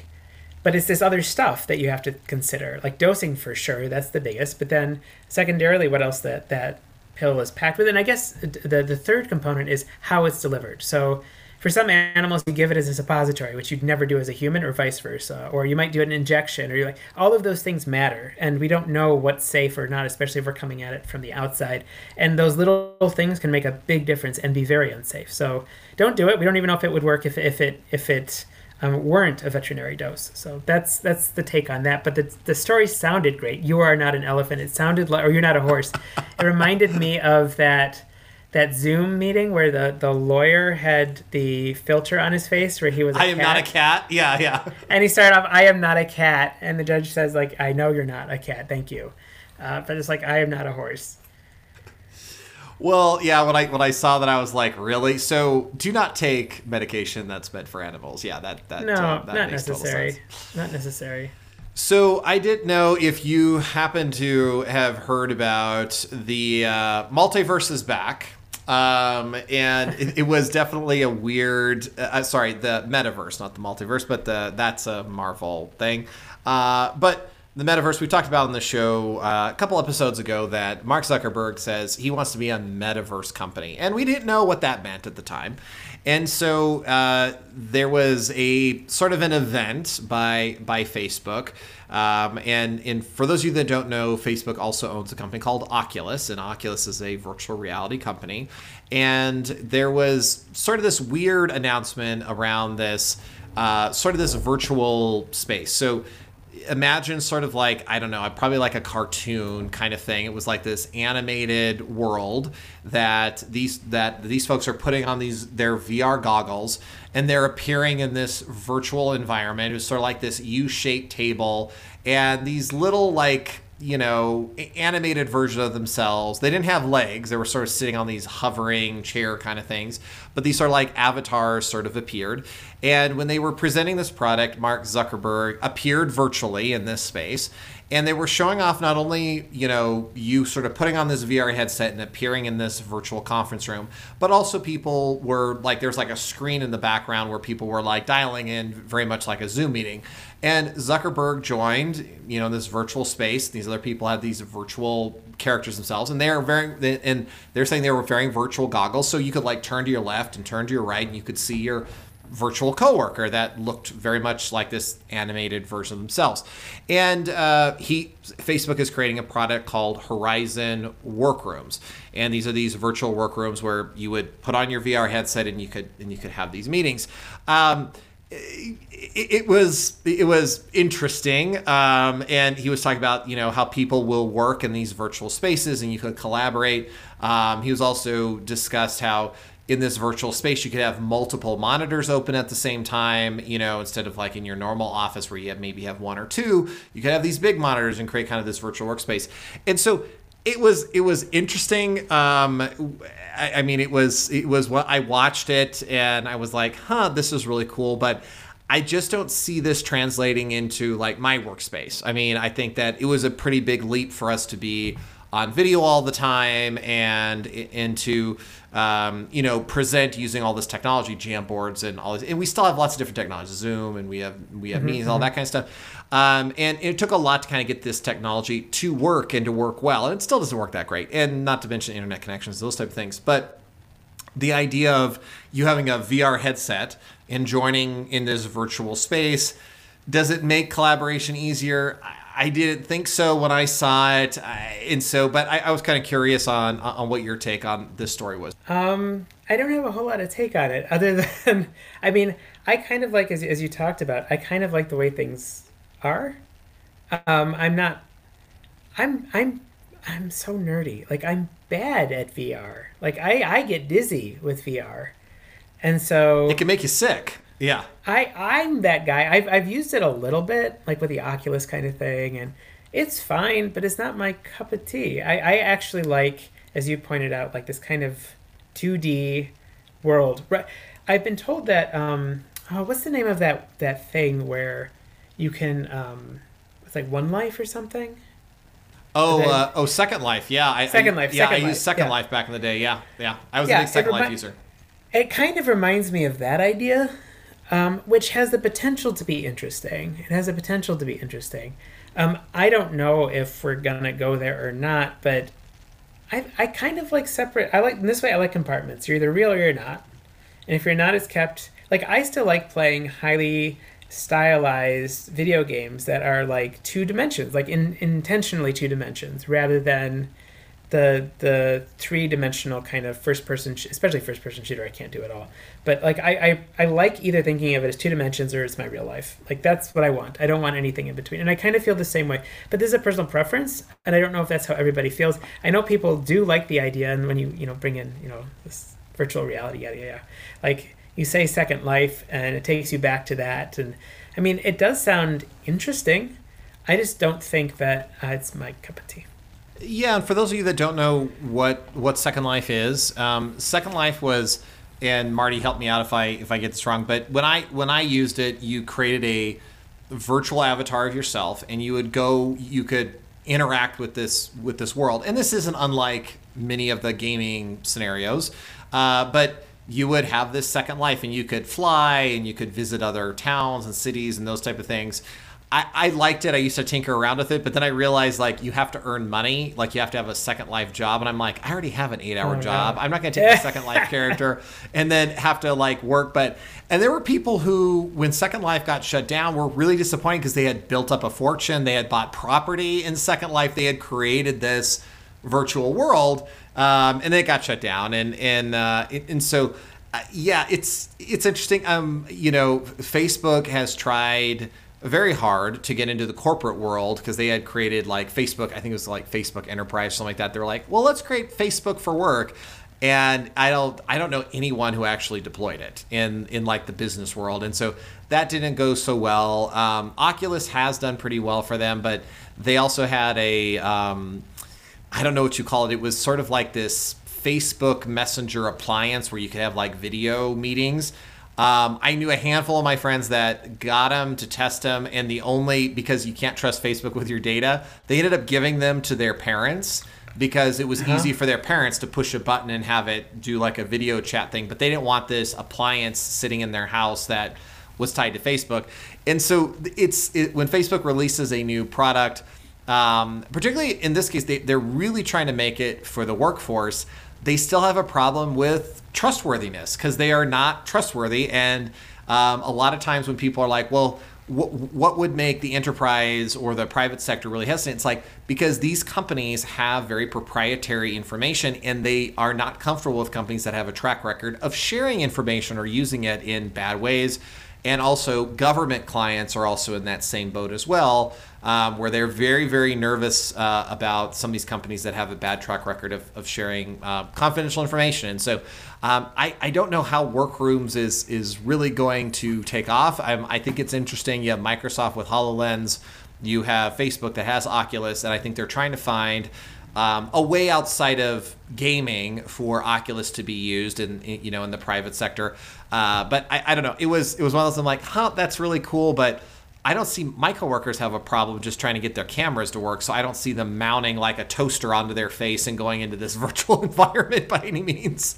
but it's this other stuff that you have to consider, like dosing for sure. That's the biggest. But then secondarily, what else that pill is packed with. And I guess the third component is how it's delivered. So for some animals, you give it as a suppository, which you'd never do as a human, or vice versa. Or you might do an injection, or you're like, all of those things matter. And we don't know what's safe or not, especially if we're coming at it from the outside. And those little things can make a big difference and be very unsafe. So don't do it. We don't even know if it would work if it weren't a veterinary dose. So that's the take on that. But the story sounded great. You are not an elephant. It sounded like, or you're not a horse. It reminded me of that Zoom meeting where the lawyer had the filter on his face where he was I am not a cat. Yeah. And he started off, I am not a cat. And the judge says, like, I know you're not a cat. Thank you. But it's like, I am not a horse. Well, yeah, when I saw that, I was like, really? So do not take medication that's meant for animals. Yeah, that not makes necessary. Total sense. Not necessary. So I didn't know if you happen to have heard about the multiverse is back. And it was definitely a weird, the metaverse, not the multiverse, but that's a Marvel thing. But the metaverse, we talked about on the show a couple episodes ago that Mark Zuckerberg says he wants to be a metaverse company. And we didn't know what that meant at the time. And so there was a sort of an event by Facebook. And for those of you that don't know, Facebook also owns a company called Oculus, and Oculus is a virtual reality company. And there was sort of this weird announcement around this sort of this virtual space. So imagine sort of like, I don't know, probably like a cartoon kind of thing. It was like this animated world that these folks are putting on their VR goggles, and they're appearing in this virtual environment. It was sort of like this U-shaped table, and these little, like, animated version of themselves. They didn't have legs. They were sort of sitting on these hovering chair kind of things, but these sort of like avatars sort of appeared. And when they were presenting this product, Mark Zuckerberg appeared virtually in this space, and they were showing off not only, you sort of putting on this VR headset and appearing in this virtual conference room, but also people were like, there's like a screen in the background where people were like dialing in, very much like a Zoom meeting. And Zuckerberg joined, this virtual space. These other people had these virtual characters themselves, and they're saying they were wearing virtual goggles, so you could like turn to your left and turn to your right, and you could see your virtual coworker that looked very much like this animated version of themselves. And Facebook is creating a product called Horizon Workrooms, and these are these virtual workrooms where you would put on your VR headset and you could have these meetings. It was interesting, and he was talking about how people will work in these virtual spaces and you could collaborate. He was also discussed how in this virtual space, you could have multiple monitors open at the same time, you know, instead of like in your normal office where you have maybe have one or two, you could have these big monitors and create kind of this virtual workspace. And so it was interesting. I mean, it was what I watched it and I was like, huh, this is really cool. But I just don't see this translating into like my workspace. I mean, I think that it was a pretty big leap for us to be on video all the time and to, you know, present using all this technology, Jamboards and all this. And we still have lots of different technologies, Zoom, and we have meetings, all that kind of stuff. And it took a lot to kind of get this technology to work and to work well. And it still doesn't work that great. And not to mention internet connections, those type of things. But the idea of you having a VR headset and joining in this virtual space, does it make collaboration easier? I didn't think so when I saw it, but I was kind of curious on what your take on this story was. I don't have a whole lot of take on it, other than, I mean, I kind of like, as you talked about, I kind of like the way things are. I'm so nerdy. Like, I'm bad at VR. Like, I get dizzy with VR, and so it can make you sick. Yeah, I'm that guy. I've used it a little bit, like with the Oculus kind of thing, and it's fine, but it's not my cup of tea. I actually like, as you pointed out, like this kind of 2D world. I've been told that what's the name of that thing where you can it's like One Life or something. Second Life. Yeah, Second Life. Yeah, I used Second Life back in the day. Yeah. I was a big Second Life user. It kind of reminds me of that idea. Which has the potential to be interesting. I don't know if we're gonna go there or not, but I kind of like separate. I like in this way. I like compartments. You're either real or you're not, and if you're not, it's kept. Like I still like playing highly stylized video games that are like two dimensions, like intentionally two dimensions, rather than the three-dimensional kind of first-person, especially first-person shooter, I can't do at all. But like I like either thinking of it as two dimensions or it's my real life. Like that's what I want. I don't want anything in between. And I kind of feel the same way. But this is a personal preference, and I don't know if that's how everybody feels. I know people do like the idea, and when you bring in this virtual reality, yeah. Like you say Second Life, and it takes you back to that. And I mean, it does sound interesting. I just don't think that it's my cup of tea. Yeah, and for those of you that don't know what Second Life is, Second Life was, and Marty, help me out if I get this wrong, but when I used it, you created a virtual avatar of yourself, and you could interact with this world, and this isn't unlike many of the gaming scenarios, but you would have this Second Life, and you could fly, and you could visit other towns and cities and those type of things. I liked it. I used to tinker around with it, but then I realized like you have to earn money, like you have to have a Second Life job, and I'm like, I already have an 8-hour job. I'm not going to take a Second Life character and then have to like work. And there were people who, when Second Life got shut down, were really disappointed because they had built up a fortune, they had bought property in Second Life, they had created this virtual world, and then it got shut down, and so yeah, it's interesting. Facebook has tried very hard to get into the corporate world because they had created like Facebook, I think it was like Facebook Enterprise, something like that. They're like, well, let's create Facebook for work. And I don't know anyone who actually deployed it in like the business world. And so that didn't go so well. Oculus has done pretty well for them, but they also had a, I don't know what you call it. It was sort of like this Facebook Messenger appliance where you could have like video meetings. I knew a handful of my friends that got them to test them, and because you can't trust Facebook with your data, they ended up giving them to their parents because it was easy for their parents to push a button and have it do like a video chat thing, but they didn't want this appliance sitting in their house that was tied to Facebook. And so when Facebook releases a new product, particularly in this case, they're really trying to make it for the workforce. They still have a problem with trustworthiness because they are not trustworthy. And a lot of times when people are like, well, what would make the enterprise or the private sector really hesitant? It's like, because these companies have very proprietary information, and they are not comfortable with companies that have a track record of sharing information or using it in bad ways. And also government clients are also in that same boat as well, where they're very, very nervous about some of these companies that have a bad track record of sharing confidential information. And so I don't know how Workrooms is really going to take off. I think it's interesting. You have Microsoft with HoloLens. You have Facebook that has Oculus. And I think they're trying to find a way outside of gaming for Oculus to be used in the private sector. But I don't know. It was one of those I'm like, huh, that's really cool. But I don't see my coworkers have a problem just trying to get their cameras to work. So I don't see them mounting like a toaster onto their face and going into this virtual environment by any means.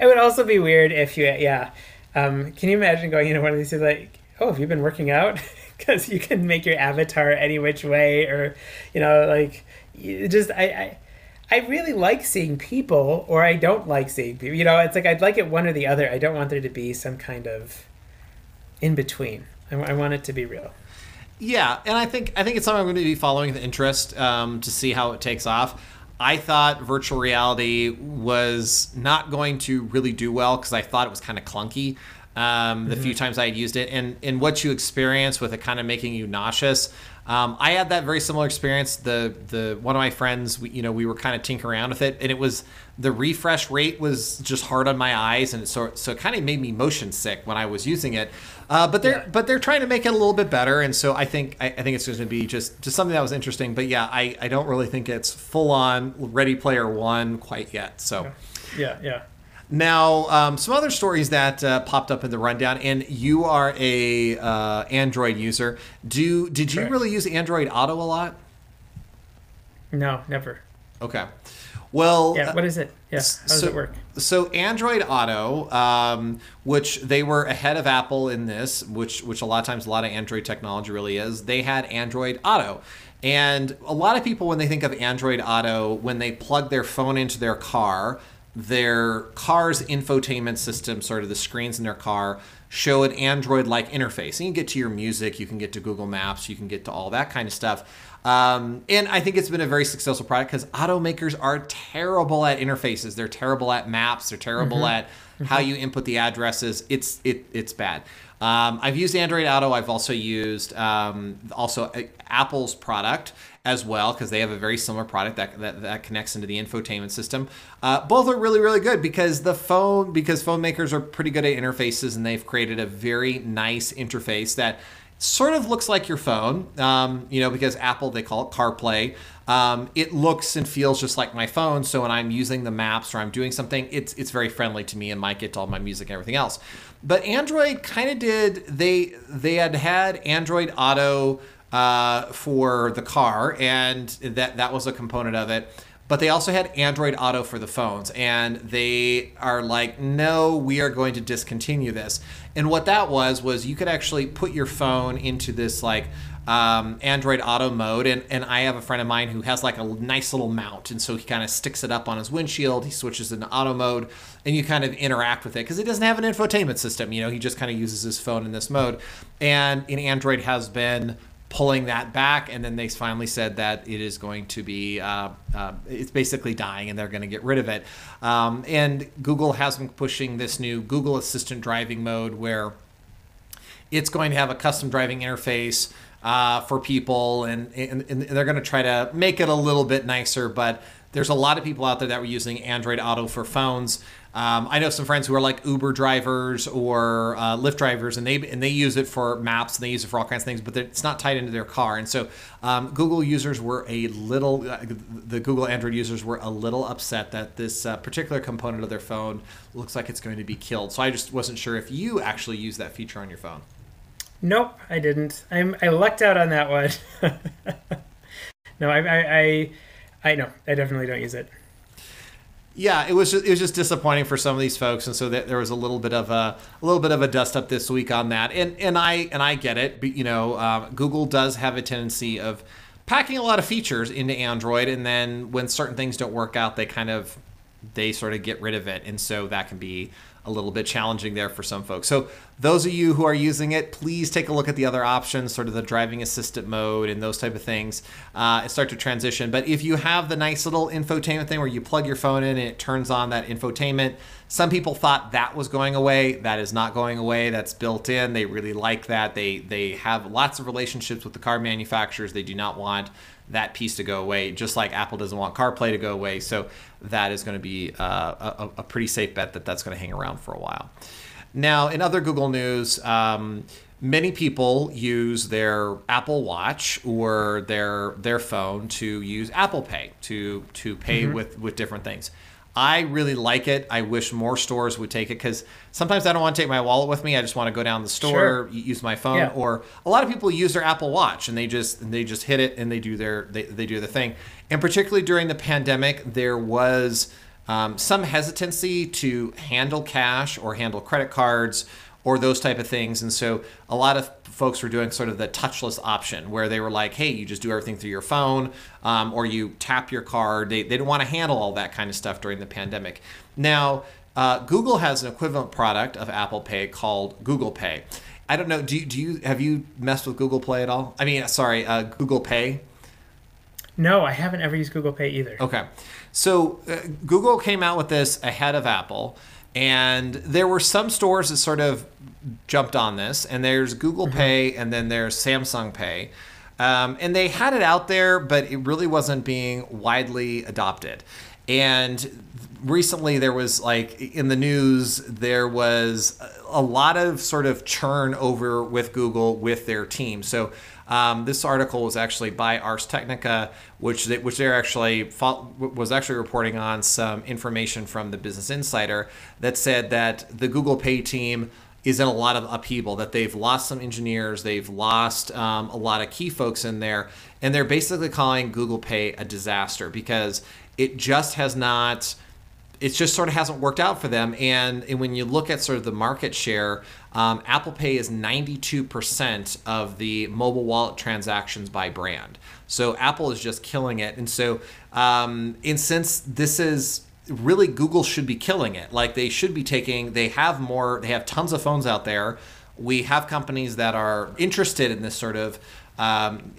It would also be weird if you, yeah. Can you imagine going into one of these things like, oh, have you been working out? Because you can make your avatar any which way, or, you know, like, just, I really like seeing people, or I don't like seeing people. You know, it's like, I'd like it one or the other. I don't want there to be some kind of in between. I want it to be real. Yeah, and I think it's something I'm going to be following with interest to see how it takes off. I thought virtual reality was not going to really do well because I thought it was kind of clunky. The few times I had used it, and what you experience with it kind of making you nauseous. I had that very similar experience. The one of my friends, we were kind of tinkering around with it, and it was the refresh rate was just hard on my eyes, and so it kind of made me motion sick when I was using it. But they're trying to make it a little bit better, and so I think it's going to be just something that was interesting. But yeah, I don't really think it's full on Ready Player One quite yet. So yeah. Now, some other stories that popped up in the rundown, and you are a Android user. Did you really use Android Auto a lot? No, never. Okay. Well, yeah. What is it? Yes. Yeah. How does it work? So Android Auto, which they were ahead of Apple in this, which a lot of times a lot of Android technology really is. They had Android Auto. And a lot of people, when they think of Android Auto, when they plug their phone into their car, their car's infotainment system, sort of the screens in their car, show an Android-like interface. And you can get to your music, you can get to Google Maps, you can get to all that kind of stuff. And I think it's been a very successful product because automakers are terrible at interfaces. They're terrible at maps. They're terrible at how you input the addresses. It's bad. I've used Android Auto. I've also used Apple's product as well, because they have a very similar product that connects into the infotainment system. Both are really, really good because phone makers are pretty good at interfaces, and they've created a very nice interface that sort of looks like your phone, because Apple, they call it CarPlay. It looks and feels just like my phone. So when I'm using the maps or I'm doing something, it's very friendly to me and might get to all my music and everything else. But Android kind of did, they had Android Auto for the car, and that was a component of it. But they also had Android Auto for the phones, and they are like, no, we are going to discontinue this. And what that was you could actually put your phone into this like Android Auto mode. And I have a friend of mine who has like a nice little mount. And so he kind of sticks it up on his windshield. He switches into auto mode, and you kind of interact with it because it doesn't have an infotainment system. You know, he just kind of uses his phone in this mode. And Android has been pulling that back, and then they finally said that it is going to be it's basically dying, and they're going to get rid of it. And Google has been pushing this new Google Assistant driving mode, where it's going to have a custom driving interface for people, and they're going to try to make it a little bit nicer. But there's a lot of people out there that were using Android Auto for phones. I know some friends who are like Uber drivers or Lyft drivers, and they use it for maps, and they use it for all kinds of things, but it's not tied into their car. And so Google users were the Google Android users were a little upset that this particular component of their phone looks like it's going to be killed. So I just wasn't sure if you actually use that feature on your phone. Nope, I didn't. I lucked out on that one. No, I know. I definitely don't use it. Yeah, it was just disappointing for some of these folks, and so there was a little bit of a dust up this week on that, and I get it, but Google does have a tendency of packing a lot of features into Android, and then when certain things don't work out, they sort of get rid of it, and so that can be a little bit challenging there for some folks. So those of you who are using it, please take a look at the other options, sort of the driving assistant mode and those type of things, and start to transition. But if you have the nice little infotainment thing where you plug your phone in and it turns on that infotainment, some people thought that was going away. That is not going away. That's built in. They really like that. They have lots of relationships with the car manufacturers. They do not want that piece to go away, just like Apple doesn't want CarPlay to go away. So that is going to be a pretty safe bet that that's going to hang around for a while. Now, in other Google news, many people use their Apple Watch or their phone to use Apple Pay to pay with different things. I really like it. I wish more stores would take it because sometimes I don't want to take my wallet with me. I just want to go down the store, use my phone, or a lot of people use their Apple Watch and they just hit it and they do their thing. And particularly during the pandemic, there was some hesitancy to handle cash or handle credit cards or those type of things. And so a lot of folks were doing sort of the touchless option where they were like, hey, you just do everything through your phone or you tap your card. They didn't want to handle all that kind of stuff during the pandemic. Now, Google has an equivalent product of Apple Pay called Google Pay. I don't know. Have you messed with Google Play at all? I mean, sorry, Google Pay. No, I haven't ever used Google Pay either. Okay. So Google came out with this ahead of Apple. And there were some stores that sort of jumped on this. And there's Google Pay and then there's Samsung Pay. And they had it out there, but it really wasn't being widely adopted. And recently there was, like, in the news, there was a lot of sort of churn over with Google with their team. So this article was actually by Ars Technica, which was actually reporting on some information from the Business Insider that said that the Google Pay team is in a lot of upheaval, that they've lost some engineers, they've lost a lot of key folks in there, and they're basically calling Google Pay a disaster because it just has not... It just sort of hasn't worked out for them. And when you look at sort of the market share, Apple Pay is 92% of the mobile wallet transactions by brand. So Apple is just killing it. And so, and since this is really, Google should be killing it. Like they should be taking, they have tons of phones out there. We have companies that are interested in this sort of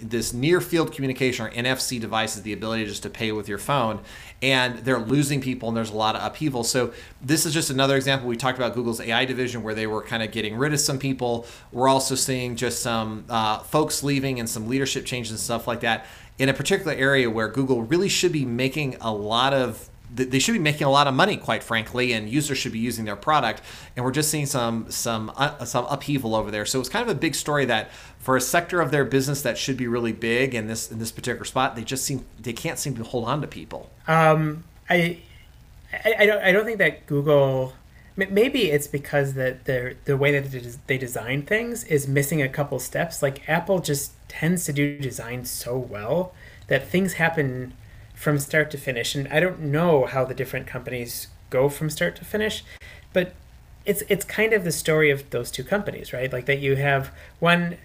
this near field communication or NFC devices, the ability just to pay with your phone, and they're losing people and there's a lot of upheaval. So this is just another example. We talked about Google's AI division where they were kind of getting rid of some people. We're also seeing just some folks leaving and some leadership changes and stuff like that in a particular area where Google really should be making a lot of money, quite frankly, and users should be using their product. And we're just seeing some upheaval over there. So it's kind of a big story that for a sector of their business that should be really big in this particular spot, they can't seem to hold on to people. I don't think that Google. Maybe it's because that the way that they design things is missing a couple steps. Like Apple just tends to do design so well that things happen from start to finish, and I don't know how the different companies go from start to finish, but it's kind of the story of those two companies, right? Like that you have one,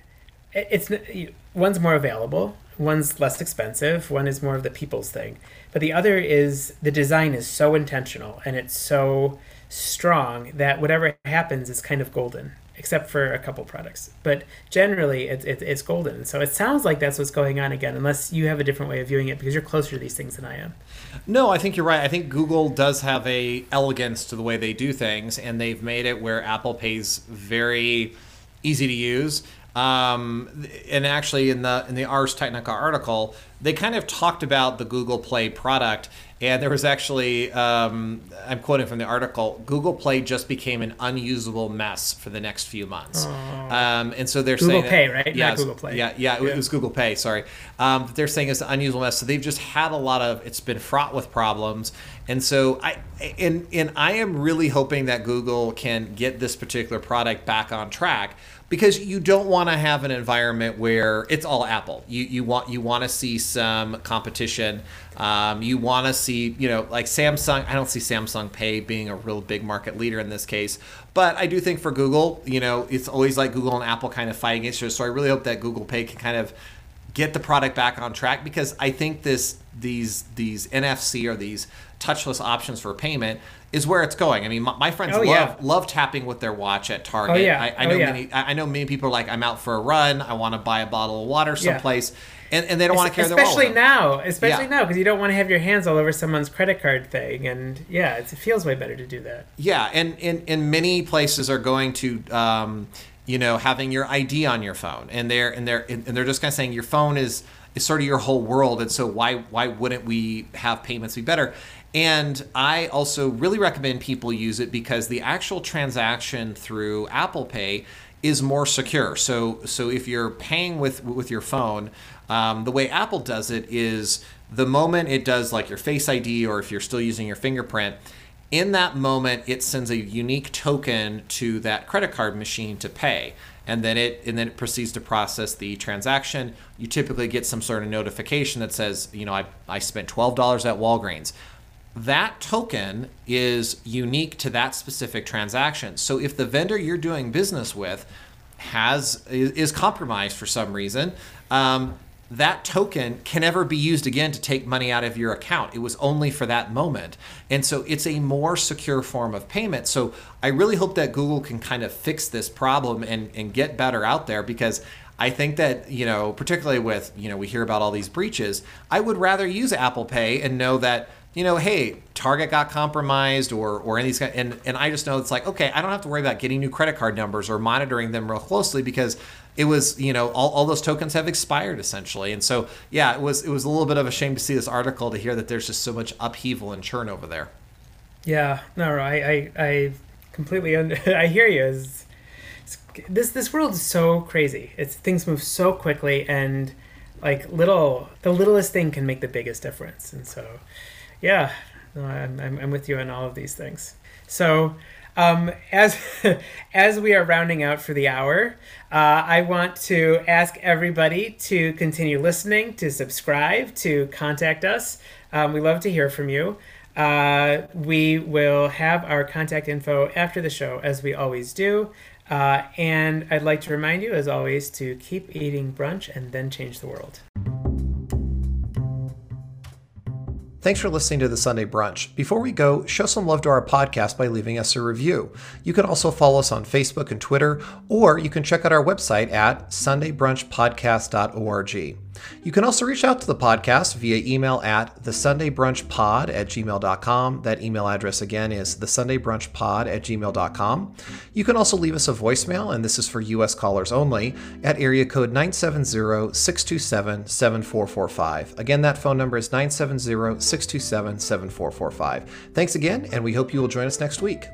one's more available, one's less expensive, one is more of the people's thing, but the other is the design is so intentional and it's so strong that whatever happens is kind of golden, except for a couple products, but generally it's golden. So it sounds like that's what's going on again, unless you have a different way of viewing it because you're closer to these things than I am. No, I think you're right. I think Google does have a elegance to the way they do things, and they've made it where Apple Pay's very easy to use. And actually in the Ars Technica article, they kind of talked about the Google Play product. And there was actually, I'm quoting from the article, Google Play just became an unusable mess for the next few months. And so they're saying... Google Pay, right? Yeah, not Google Play. Yeah, it was Google Pay, sorry. They're saying it's an unusable mess. So they've just had a lot of... It's been fraught with problems. And so I am really hoping that Google can get this particular product back on track, because you don't want to have an environment where it's all Apple. You want to see some competition. You want to see, like Samsung. I don't see Samsung Pay being a real big market leader in this case. But I do think for Google, it's always like Google and Apple kind of fighting each other. So I really hope that Google Pay can kind of get the product back on track, because I think these NFC or these touchless options for payment is where it's going. I mean, my friends love tapping with their watch at Target. I know many people are like, I'm out for a run, I want to buy a bottle of water someplace, and they don't want to carry their wallet. Especially now, because you don't want to have your hands all over someone's credit card thing, and it feels way better to do that. Yeah, and many places are going to having your ID on your phone, and they're just kind of saying your phone is sort of your whole world, and so why wouldn't we have payments be better? And I also really recommend people use it because the actual transaction through Apple Pay is more secure. So if you're paying with your phone, the way Apple does it is the moment it does like your Face ID, or if you're still using your fingerprint, in that moment, it sends a unique token to that credit card machine to pay, and then it proceeds to process the transaction. You typically get some sort of notification that says, I spent $12 at Walgreens. That token is unique to that specific transaction. So if the vendor you're doing business with is compromised for some reason, that token can never be used again to take money out of your account. It was only for that moment. And so it's a more secure form of payment. So I really hope that Google can kind of fix this problem and get better out there, because I think that, particularly with, we hear about all these breaches, I would rather use Apple Pay and know that, hey, Target got compromised or any of these guys, and I just know it's like, okay, I don't have to worry about getting new credit card numbers or monitoring them real closely, because it was, all those tokens have expired essentially. And so, it was a little bit of a shame to see this article, to hear that there's just so much upheaval and churn over there. Yeah, no, I completely I hear you. This world is so crazy. Things move so quickly, and like the littlest thing can make the biggest difference. And so, yeah, no, I'm with you on all of these things. So as we are rounding out for the hour, I want to ask everybody to continue listening, to subscribe, to contact us. We love to hear from you. We will have our contact info after the show, as we always do. And I'd like to remind you, as always, to keep eating brunch and then change the world. Thanks for listening to The Sunday Brunch. Before we go, show some love to our podcast by leaving us a review. You can also follow us on Facebook and Twitter, or you can check out our website at sundaybrunchpodcast.org. You can also reach out to the podcast via email at thesundaybrunchpod@gmail.com. That email address again is thesundaybrunchpod@gmail.com. You can also leave us a voicemail, and this is for U.S. callers only, at area code 970-627-7445. Again, that phone number is 970-627-7445. Thanks again, and we hope you will join us next week.